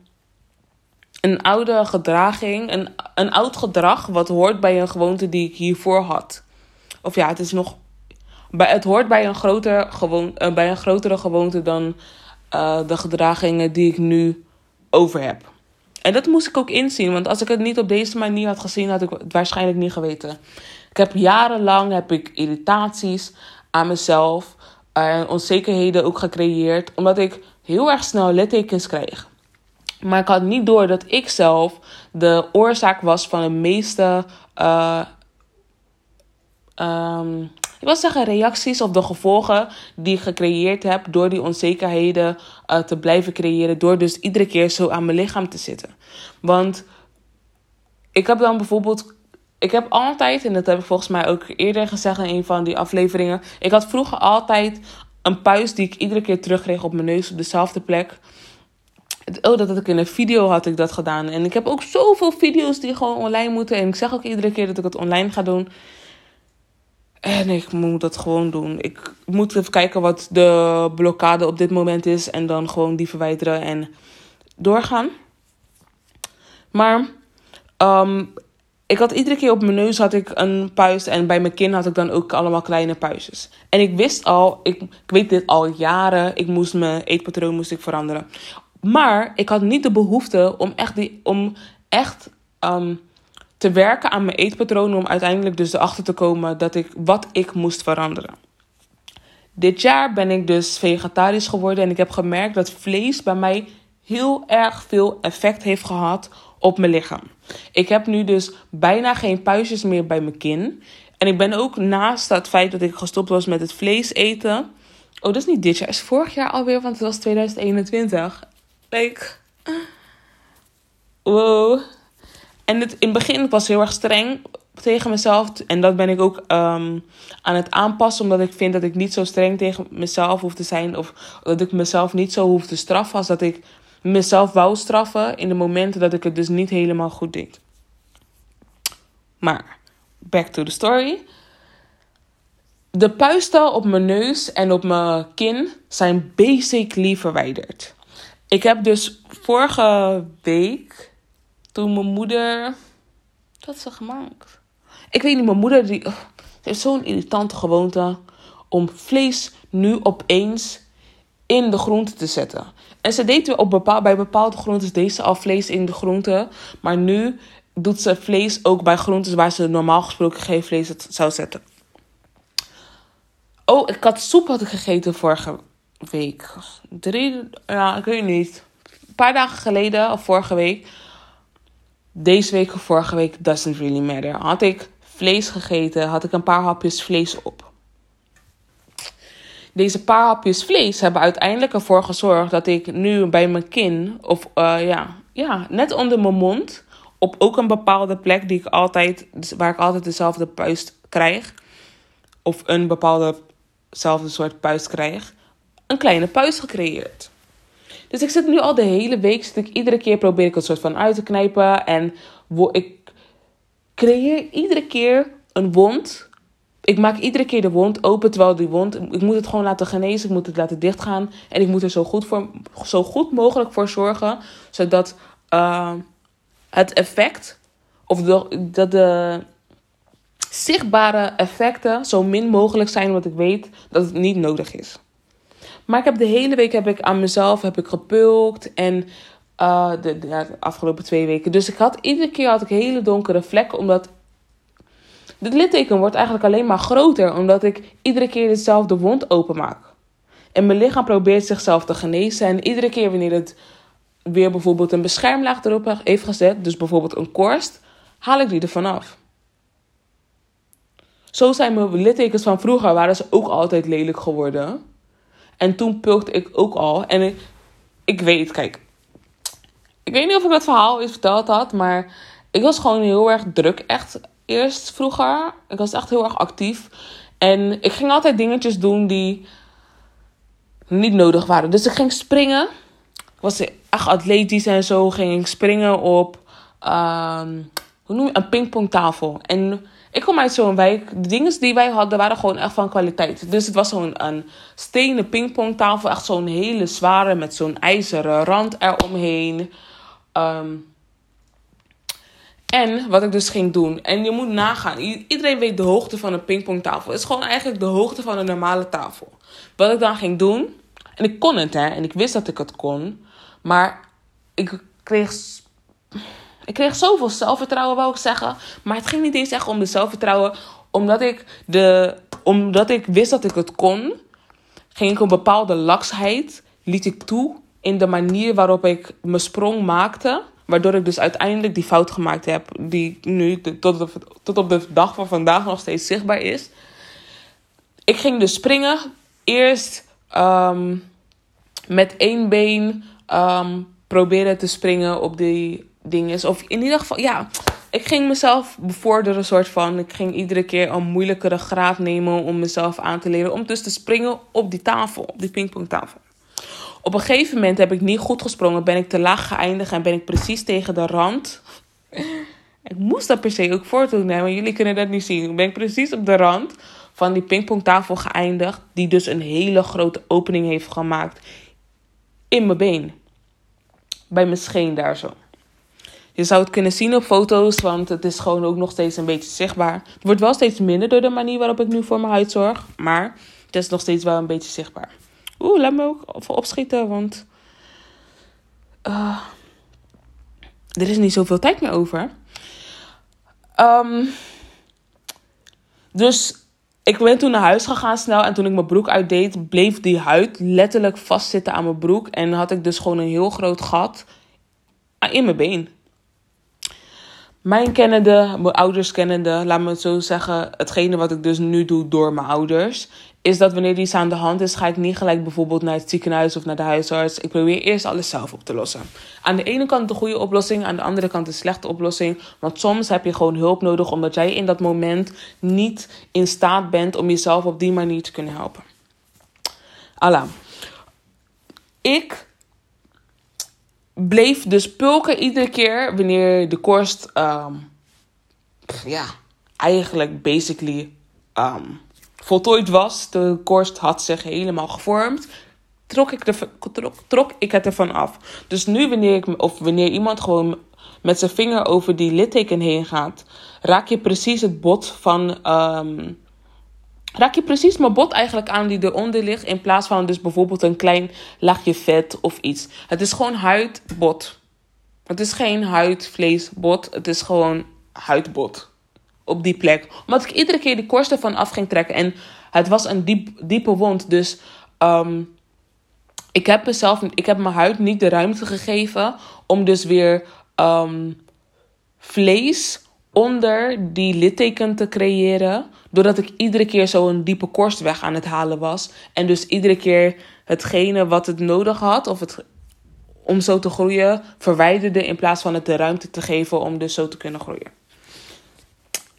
een oude gedraging, een, een oud gedrag wat hoort bij een gewoonte die ik hiervoor had. Of ja, het is nog... Het hoort bij een, groter gewoon, uh, bij een grotere gewoonte dan uh, de gedragingen die ik nu over heb. En dat moest ik ook inzien, want als ik het niet op deze manier had gezien, had ik het waarschijnlijk niet geweten. Ik heb jarenlang heb ik irritaties aan mezelf en uh, onzekerheden ook gecreëerd, omdat ik heel erg snel littekens kreeg. Maar ik had niet door dat ik zelf de oorzaak was van de meeste... Uh, um, Ik wil zeggen reacties op de gevolgen die ik gecreëerd heb door die onzekerheden uh, te blijven creëren. Door dus iedere keer zo aan mijn lichaam te zitten. Want ik heb dan bijvoorbeeld... Ik heb altijd, en dat heb ik volgens mij ook eerder gezegd in een van die afleveringen. Ik had vroeger altijd een puist die ik iedere keer terugkreeg op mijn neus op dezelfde plek. Oh, dat had ik in een video had ik dat gedaan. En ik heb ook zoveel video's die gewoon online moeten. En ik zeg ook iedere keer dat ik het online ga doen. En ik moet dat gewoon doen. Ik moet even kijken wat de blokkade op dit moment is. En dan gewoon die verwijderen en doorgaan. Maar um, ik had iedere keer op mijn neus had ik een puist. En bij mijn kin had ik dan ook allemaal kleine puistjes. En ik wist al, ik, ik weet dit al jaren. Ik moest mijn eetpatroon moest ik veranderen. Maar ik had niet de behoefte om echt... Die, om echt um, te werken aan mijn eetpatroon om uiteindelijk dus erachter te komen dat ik wat ik moest veranderen. Dit jaar ben ik dus vegetarisch geworden en ik heb gemerkt dat vlees bij mij heel erg veel effect heeft gehad op mijn lichaam. Ik heb nu dus bijna geen puistjes meer bij mijn kin. En ik ben ook naast het feit dat ik gestopt was met het vlees eten. Oh, dat is niet dit jaar, dat is vorig jaar alweer, want het was tweeduizend eenentwintig. Like, wow. En het, in het begin was ik heel erg streng tegen mezelf. En dat ben ik ook um, aan het aanpassen. Omdat ik vind dat ik niet zo streng tegen mezelf hoef te zijn. Of dat ik mezelf niet zo hoef te straffen. Als dat ik mezelf wou straffen. In de momenten dat ik het dus niet helemaal goed deed. Maar, back to the story. De puisten op mijn neus en op mijn kin zijn basically verwijderd. Ik heb dus vorige week... Toen mijn moeder... Wat is er gemaakt? Ik weet niet, mijn moeder die, oh, heeft zo'n irritante gewoonte... om vlees nu opeens in de groente te zetten. En ze deed op bepaal, bij bepaalde groentes deed ze al vlees in de groente. Maar nu doet ze vlees ook bij groentes... waar ze normaal gesproken geen vlees zou zetten. Oh, ik had soep had ik gegeten vorige week. Drie, ja, ik weet niet. Een paar dagen geleden, of vorige week... Deze week of vorige week, doesn't really matter. Had ik vlees gegeten, had ik een paar hapjes vlees op. Deze paar hapjes vlees hebben uiteindelijk ervoor gezorgd... dat ik nu bij mijn kin, of uh, ja, ja, net onder mijn mond... op ook een bepaalde plek die ik altijd, waar ik altijd dezelfde puist krijg... of een bepaalezelfde soort puist krijg... een kleine puist gecreëerd. Dus ik zit nu al de hele week, zit ik, iedere keer probeer ik het soort van uit te knijpen. En wo- ik creëer iedere keer een wond. Ik maak iedere keer de wond open, terwijl die wond... Ik moet het gewoon laten genezen, ik moet het laten dichtgaan. En ik moet er zo goed, voor, zo goed mogelijk voor zorgen, zodat uh, het effect... Of de, dat de zichtbare effecten zo min mogelijk zijn, want ik weet dat het niet nodig is. Maar ik heb de hele week heb ik aan mezelf heb ik gepulkt. En uh, de, de, de afgelopen twee weken. Dus ik had, iedere keer had ik hele donkere vlekken. Omdat dit litteken wordt eigenlijk alleen maar groter. Omdat ik iedere keer dezelfde wond openmaak. En mijn lichaam probeert zichzelf te genezen. En iedere keer wanneer het weer bijvoorbeeld een beschermlaag erop heeft gezet. Dus bijvoorbeeld een korst. Haal ik die ervan af. Zo zijn mijn littekens van vroeger. Waren ze ook altijd lelijk geworden. En toen pulkte ik ook al. En ik, ik weet, kijk. Ik weet niet of ik dat verhaal eens verteld had. Maar ik was gewoon heel erg druk. Echt eerst vroeger. Ik was echt heel erg actief. En ik ging altijd dingetjes doen die niet nodig waren. Dus ik ging springen. Ik was echt atletisch en zo. Ging ik springen op um, hoe noem je, een pingpongtafel. En ik kom uit zo'n wijk. De dingen die wij hadden waren gewoon echt van kwaliteit. Dus het was zo'n een stenen pingpongtafel. Echt zo'n hele zware met zo'n ijzeren rand eromheen. Um, en wat ik dus ging doen. En je moet nagaan. Iedereen weet de hoogte van een pingpongtafel. Het is gewoon eigenlijk de hoogte van een normale tafel. Wat ik dan ging doen. En ik kon het hè. En ik wist dat ik het kon. Maar ik kreeg... Ik kreeg zoveel zelfvertrouwen, wou ik zeggen. Maar het ging niet eens echt om de zelfvertrouwen. Omdat ik, de, omdat ik wist dat ik het kon, ging ik een bepaalde laksheid, liet ik toe in de manier waarop ik mijn sprong maakte. Waardoor ik dus uiteindelijk die fout gemaakt heb. Die nu tot op, tot op de dag van vandaag nog steeds zichtbaar is. Ik ging dus springen. Eerst um, met één been um, proberen te springen op die... ding is. Of in ieder geval, ja, ik ging mezelf bevorderen soort van. Ik ging iedere keer een moeilijkere graad nemen om mezelf aan te leren. Om dus te springen op die tafel, op die pingpongtafel. Op een gegeven moment heb ik niet goed gesprongen. Ben ik te laag geëindigd en ben ik precies tegen de rand. Ik moest dat per se ook voortdoen, maar jullie kunnen dat niet zien. Ben ik precies op de rand van die pingpongtafel geëindigd. Die dus een hele grote opening heeft gemaakt in mijn been. Bij mijn scheen daar zo. Je zou het kunnen zien op foto's, want het is gewoon ook nog steeds een beetje zichtbaar. Het wordt wel steeds minder door de manier waarop ik nu voor mijn huid zorg. Maar het is nog steeds wel een beetje zichtbaar. Oeh, laat me ook opschieten, want... Uh, er is niet zoveel tijd meer over. Um, dus ik ben toen naar huis gegaan snel. En toen ik mijn broek uitdeed, bleef die huid letterlijk vastzitten aan mijn broek. En had ik dus gewoon een heel groot gat in mijn been. Mijn kennende, mijn ouders kennende, laat me het zo zeggen, hetgene wat ik dus nu doe door mijn ouders, is dat wanneer iets aan de hand is, ga ik niet gelijk bijvoorbeeld naar het ziekenhuis of naar de huisarts. Ik probeer eerst alles zelf op te lossen. Aan de ene kant de goede oplossing, aan de andere kant de slechte oplossing. Want soms heb je gewoon hulp nodig, omdat jij in dat moment niet in staat bent om jezelf op die manier te kunnen helpen. Allah. Ik... bleef dus pulken iedere keer wanneer de korst, um, ja, eigenlijk basically um, voltooid was. De korst had zich helemaal gevormd. Trok ik, er, trok, trok ik het ervan af. Dus nu wanneer, ik, of wanneer iemand gewoon met zijn vinger over die litteken heen gaat, raak je precies het bot van... Um, raak je precies mijn bot eigenlijk aan die eronder ligt, in plaats van dus bijvoorbeeld een klein laagje vet of iets. Het is gewoon huidbot. Het is geen huidvleesbot. Het is gewoon huidbot. Op die plek. Omdat ik iedere keer de korst ervan af ging trekken. En het was een diep, diepe wond. Dus um, ik heb mezelf, ik heb mijn huid niet de ruimte gegeven om dus weer um, vlees onder die litteken te creëren. Doordat ik iedere keer zo'n diepe korst weg aan het halen was. En dus iedere keer hetgene wat het nodig had, of het, om zo te groeien, verwijderde in plaats van het de ruimte te geven om dus zo te kunnen groeien.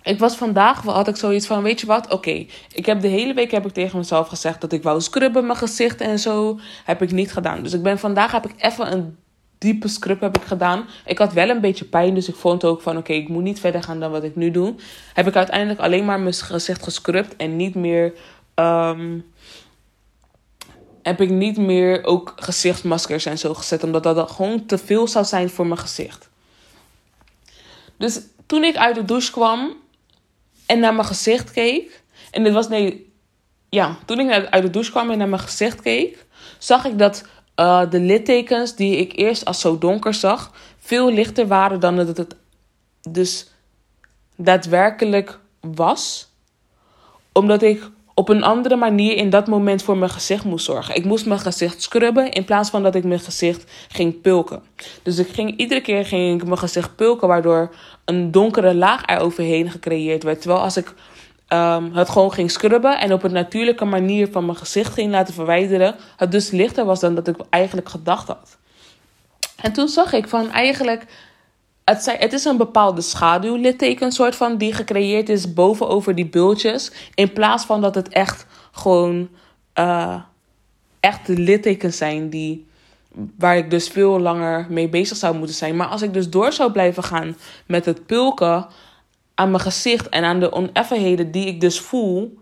Ik was vandaag, had ik zoiets van, weet je wat, oké. Okay, ik heb de hele week heb ik tegen mezelf gezegd dat ik wou scrubben mijn gezicht en zo. Heb ik niet gedaan. Dus ik ben vandaag, heb ik even een diepe scrub heb ik gedaan. Ik had wel een beetje pijn, dus ik vond ook van... oké, okay, ik moet niet verder gaan dan wat ik nu doe. Heb ik uiteindelijk alleen maar mijn gezicht gescrubt... en niet meer... Um, heb ik niet meer ook gezichtsmaskers en zo gezet... omdat dat gewoon te veel zou zijn voor mijn gezicht. Dus toen ik uit de douche kwam... en naar mijn gezicht keek... en dit was... nee, ja, toen ik uit de douche kwam en naar mijn gezicht keek... zag ik dat... Uh, de littekens die ik eerst als zo donker zag... veel lichter waren dan dat het dus daadwerkelijk was. Omdat ik op een andere manier in dat moment voor mijn gezicht moest zorgen. Ik moest mijn gezicht scrubben in plaats van dat ik mijn gezicht ging pulken. Dus ik ging, iedere keer ging ik mijn gezicht pulken... waardoor een donkere laag eroverheen gecreëerd werd. Terwijl als ik Um, het gewoon ging scrubben en op een natuurlijke manier van mijn gezicht ging laten verwijderen. Het dus lichter was dan dat ik eigenlijk gedacht had. En toen zag ik van eigenlijk, het, zijn, het is een bepaalde schaduwlitteken soort van die gecreëerd is bovenover die bultjes. In plaats van dat het echt gewoon uh, echt de littekens zijn die waar ik dus veel langer mee bezig zou moeten zijn. Maar als ik dus door zou blijven gaan met het pulken aan mijn gezicht en aan de oneffenheden die ik dus voel,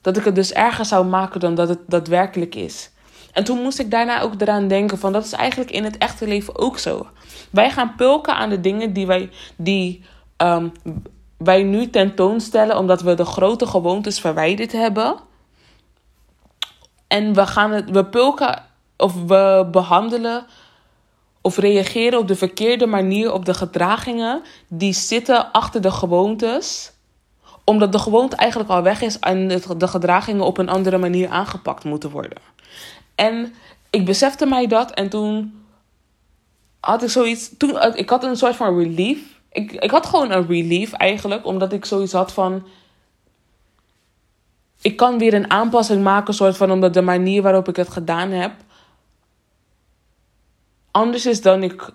dat ik het dus erger zou maken dan dat het daadwerkelijk is. En toen moest ik daarna ook eraan denken van dat is eigenlijk in het echte leven ook zo. Wij gaan pulken aan de dingen die wij, die, um, wij nu tentoonstellen omdat we de grote gewoontes verwijderd hebben. En we gaan het, we pulken of we behandelen of reageren op de verkeerde manier op de gedragingen die zitten achter de gewoontes, omdat de gewoonte eigenlijk al weg is en de gedragingen op een andere manier aangepakt moeten worden. En ik besefte mij dat en toen had ik zoiets... Toen, ik had een soort van relief. Ik, ik had gewoon een relief eigenlijk, omdat ik zoiets had van... Ik kan weer een aanpassing maken, soort van, omdat de manier waarop ik het gedaan heb anders is dan ik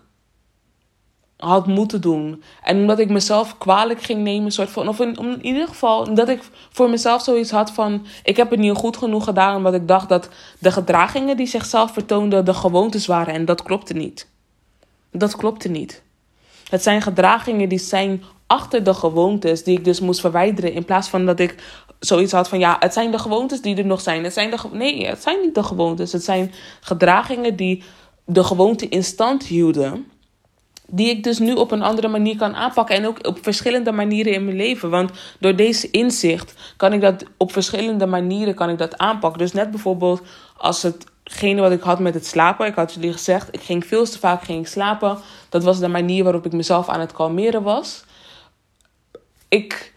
had moeten doen. En omdat ik mezelf kwalijk ging nemen, soort van, of in, in ieder geval dat ik voor mezelf zoiets had van, ik heb het niet goed genoeg gedaan, omdat ik dacht dat de gedragingen die zichzelf vertoonden de gewoontes waren. En dat klopte niet. Dat klopte niet. Het zijn gedragingen die zijn achter de gewoontes die ik dus moest verwijderen, in plaats van dat ik zoiets had van, ja, het zijn de gewoontes die er nog zijn. Het zijn de ge- nee, het zijn niet de gewoontes. Het zijn gedragingen die de gewoonte in stand hielden, die ik dus nu op een andere manier kan aanpakken. En ook op verschillende manieren in mijn leven. Want door deze inzicht kan ik dat op verschillende manieren kan ik dat aanpakken. Dus net bijvoorbeeld als hetgene wat ik had met het slapen. Ik had jullie gezegd, ik ging veel te vaak ging ik slapen. Dat was de manier waarop ik mezelf aan het kalmeren was. Ik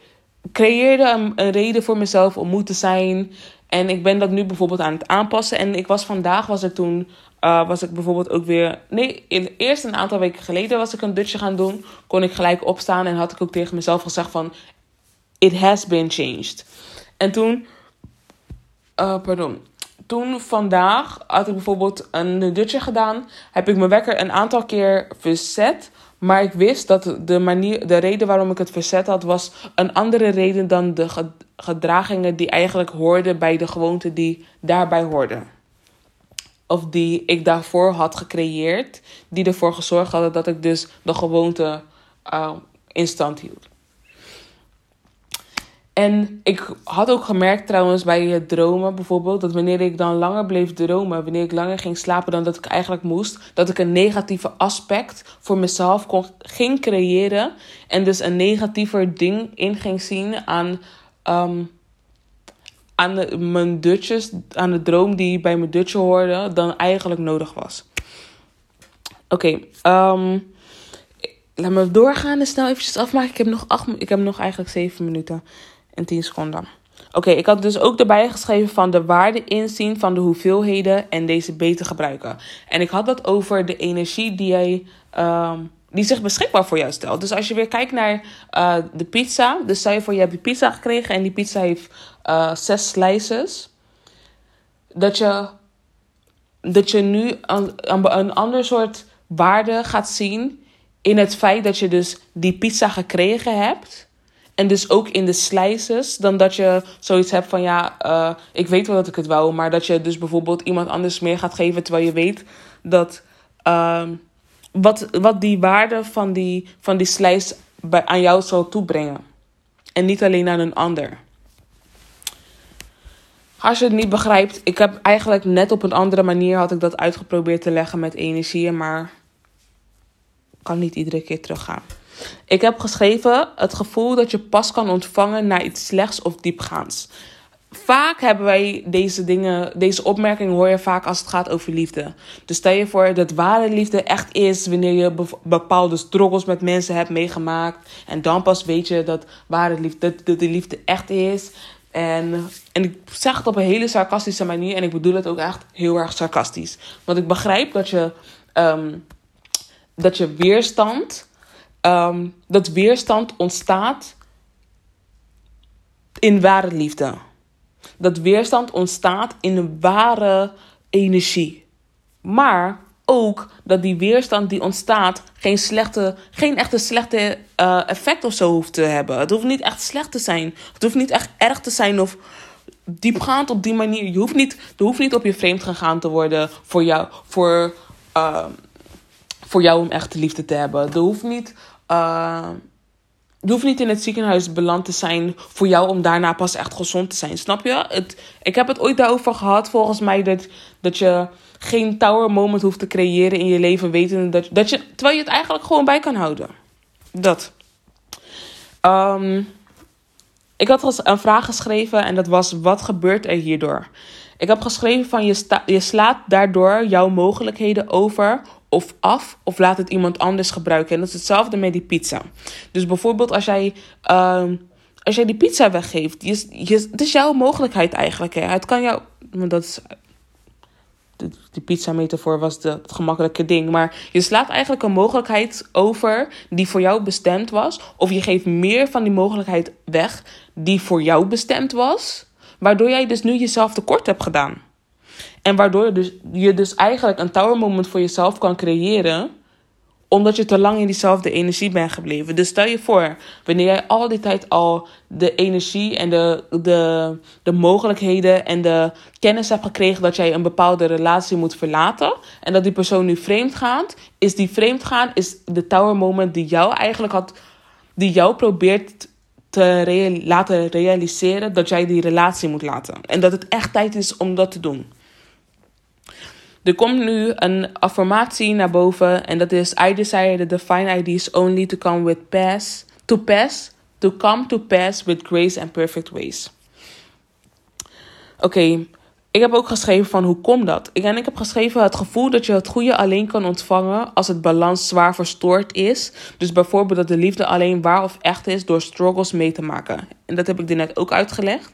creëerde een, een reden voor mezelf om moe te zijn. En ik ben dat nu bijvoorbeeld aan het aanpassen. En ik was vandaag, was ik toen... Uh, was ik bijvoorbeeld ook weer... Nee, eerst een aantal weken geleden was ik een dutje gaan doen. Kon ik gelijk opstaan en had ik ook tegen mezelf gezegd van... It has been changed. En toen... Uh, pardon. Toen vandaag had ik bijvoorbeeld een dutje gedaan. Heb ik mijn wekker een aantal keer verzet. Maar ik wist dat de, manier, de reden waarom ik het verzet had was een andere reden dan de gedragingen die eigenlijk hoorden bij de gewoonten die daarbij hoorden. Of die ik daarvoor had gecreëerd. Die ervoor gezorgd hadden dat ik dus de gewoonte uh, in stand hield. En ik had ook gemerkt trouwens bij het dromen bijvoorbeeld. Dat wanneer ik dan langer bleef dromen. Wanneer ik langer ging slapen dan dat ik eigenlijk moest. Dat ik een negatieve aspect voor mezelf kon, ging creëren. En dus een negatiever ding in ging zien aan... Um, aan de, mijn dutjes, aan de droom die bij mijn dutje hoorde, dan eigenlijk nodig was. Oké, okay, um, laat me doorgaan en snel eventjes afmaken. Ik heb nog, acht, ik heb nog eigenlijk zeven minuten en tien seconden. Oké, okay, ik had dus ook erbij geschreven van de waarde inzien van de hoeveelheden en deze beter gebruiken. En ik had dat over de energie die jij... Um, die zich beschikbaar voor jou stelt. Dus als je weer kijkt naar uh, de pizza. Dus stel je voor, je hebt die pizza gekregen. En die pizza heeft uh, zes slices. Dat je, dat je nu een, een ander soort waarde gaat zien. In het feit dat je dus die pizza gekregen hebt. En dus ook in de slices. Dan dat je zoiets hebt van ja, uh, ik weet wel dat ik het wou. Maar dat je dus bijvoorbeeld iemand anders meer gaat geven. Terwijl je weet dat... Uh, Wat, wat die waarde van die, van die slice bij, aan jou zal toebrengen. En niet alleen aan een ander. Als je het niet begrijpt. Ik heb eigenlijk net op een andere manier had ik dat uitgeprobeerd te leggen met energieën. Maar kan niet iedere keer teruggaan. Ik heb geschreven het gevoel dat je pas kan ontvangen naar iets slechts of diepgaans. Vaak hebben wij deze dingen, deze opmerking hoor je vaak als het gaat over liefde. Dus stel je voor dat ware liefde echt is wanneer je bepaalde struggles met mensen hebt meegemaakt. En dan pas weet je dat ware liefde, dat de liefde echt is. En, en ik zeg het op een hele sarcastische manier en ik bedoel het ook echt heel erg sarcastisch. Want ik begrijp dat je, um, dat je weerstand, um, dat weerstand ontstaat in ware liefde. Dat weerstand ontstaat in een ware energie. Maar ook dat die weerstand die ontstaat geen, slechte, geen echte slechte uh, effect of zo hoeft te hebben. Het hoeft niet echt slecht te zijn. Het hoeft niet echt erg te zijn of diepgaand op die manier. Je hoeft niet, er hoeft niet op je vreemd gegaan te worden voor jou, voor, uh, voor jou om echte liefde te hebben. Er hoeft niet... Uh, Je hoeft niet in het ziekenhuis beland te zijn voor jou om daarna pas echt gezond te zijn. Snap je? Het, ik heb het ooit daarover gehad, volgens mij, dat, dat je geen tower moment hoeft te creëren in je leven. Weten dat, dat je, terwijl je het eigenlijk gewoon bij kan houden. Dat. Um, ik had een vraag geschreven en dat was, wat gebeurt er hierdoor? Ik heb geschreven van, je, sta, je slaat daardoor jouw mogelijkheden over... of af, of laat het iemand anders gebruiken. En dat is hetzelfde met die pizza. Dus bijvoorbeeld als jij, uh, als jij die pizza weggeeft... Je, je, het is jouw mogelijkheid eigenlijk. Hè. Het kan jou... Dat is, de, die pizza-metafoor was de, het gemakkelijke ding. Maar je slaat eigenlijk een mogelijkheid over... die voor jou bestemd was. Of je geeft meer van die mogelijkheid weg... die voor jou bestemd was. Waardoor jij dus nu jezelf tekort hebt gedaan. En waardoor je dus, je dus eigenlijk een tower moment voor jezelf kan creëren... omdat je te lang in diezelfde energie bent gebleven. Dus stel je voor, wanneer jij al die tijd al de energie en de, de, de mogelijkheden... en de kennis hebt gekregen dat jij een bepaalde relatie moet verlaten... en dat die persoon nu vreemd gaat... is die vreemd gaan is de tower moment die jou eigenlijk had... die jou probeert... te real- laten realiseren dat jij die relatie moet laten. En dat het echt tijd is om dat te doen. Er komt nu een affirmatie naar boven. En dat is... I desire the divine ideas only to come with pass... To pass... To come to pass with grace and perfect ways. Oké. Okay. Ik heb ook geschreven van hoe komt dat? Ik, en ik heb geschreven het gevoel dat je het goede alleen kan ontvangen als het balans zwaar verstoord is. Dus bijvoorbeeld dat de liefde alleen waar of echt is door struggles mee te maken. En dat heb ik net ook uitgelegd.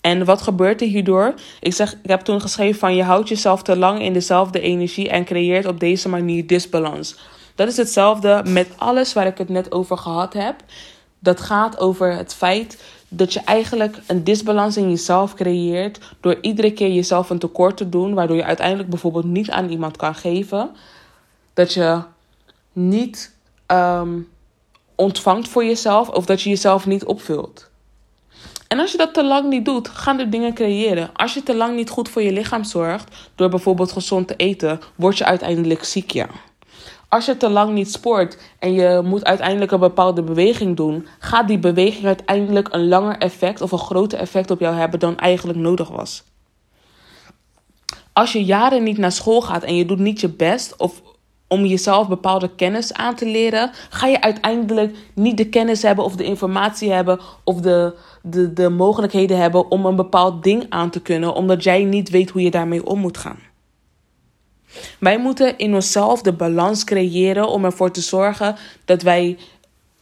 En wat gebeurt er hierdoor? Ik, zeg, ik heb toen geschreven van je houdt jezelf te lang in dezelfde energie en creëert op deze manier disbalans. Dat is hetzelfde met alles waar ik het net over gehad heb. Dat gaat over het feit... dat je eigenlijk een disbalans in jezelf creëert... door iedere keer jezelf een tekort te doen... waardoor je uiteindelijk bijvoorbeeld niet aan iemand kan geven. Dat je niet um, ontvangt voor jezelf... of dat je jezelf niet opvult. En als je dat te lang niet doet, gaan er dingen creëren. Als je te lang niet goed voor je lichaam zorgt... door bijvoorbeeld gezond te eten, word je uiteindelijk ziek, ja. Als je te lang niet sport en je moet uiteindelijk een bepaalde beweging doen... gaat die beweging uiteindelijk een langer effect of een groter effect op jou hebben dan eigenlijk nodig was. Als je jaren niet naar school gaat en je doet niet je best... of om jezelf bepaalde kennis aan te leren... ga je uiteindelijk niet de kennis hebben of de informatie hebben... of de, de, de mogelijkheden hebben om een bepaald ding aan te kunnen... omdat jij niet weet hoe je daarmee om moet gaan. Wij moeten in onszelf de balans creëren om ervoor te zorgen dat wij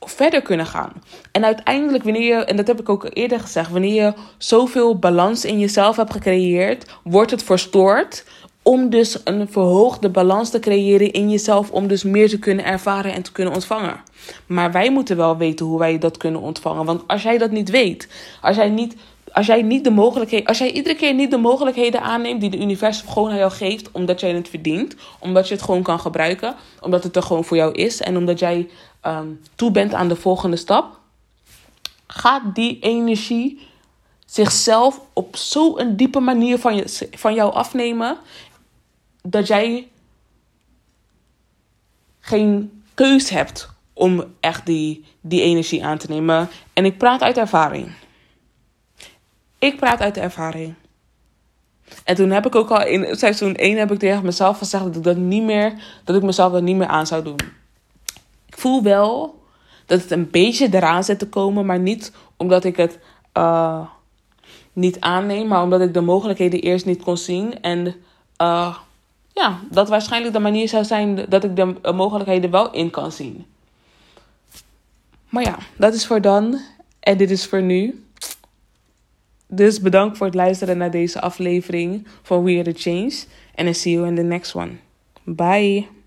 verder kunnen gaan. En uiteindelijk, wanneer je, en dat heb ik ook eerder gezegd, wanneer je zoveel balans in jezelf hebt gecreëerd, wordt het verstoord om dus een verhoogde balans te creëren in jezelf, om dus meer te kunnen ervaren en te kunnen ontvangen. Maar wij moeten wel weten hoe wij dat kunnen ontvangen, want als jij dat niet weet, als jij niet... Als jij, niet de mogelijkheden, als jij iedere keer niet de mogelijkheden aanneemt die de universum gewoon aan jou geeft... omdat jij het verdient, omdat je het gewoon kan gebruiken... omdat het er gewoon voor jou is en omdat jij um, toe bent aan de volgende stap... gaat die energie zichzelf op zo'n diepe manier van, je, van jou afnemen... dat jij geen keus hebt om echt die, die energie aan te nemen. En ik praat uit ervaring... Ik praat uit de ervaring. En toen heb ik ook al in seizoen één heb ik tegen mezelf gezegd dat ik dat niet meer, dat ik mezelf dat niet meer aan zou doen. Ik voel wel dat het een beetje eraan zit te komen, maar niet omdat ik het uh, niet aanneem, maar omdat ik de mogelijkheden eerst niet kon zien. En uh, ja, dat waarschijnlijk de manier zou zijn dat ik de mogelijkheden wel in kan zien. Maar ja, dat is voor dan en dit is voor nu. Dus bedankt voor het luisteren naar deze aflevering van We Are The Change. And I see you in the next one. Bye.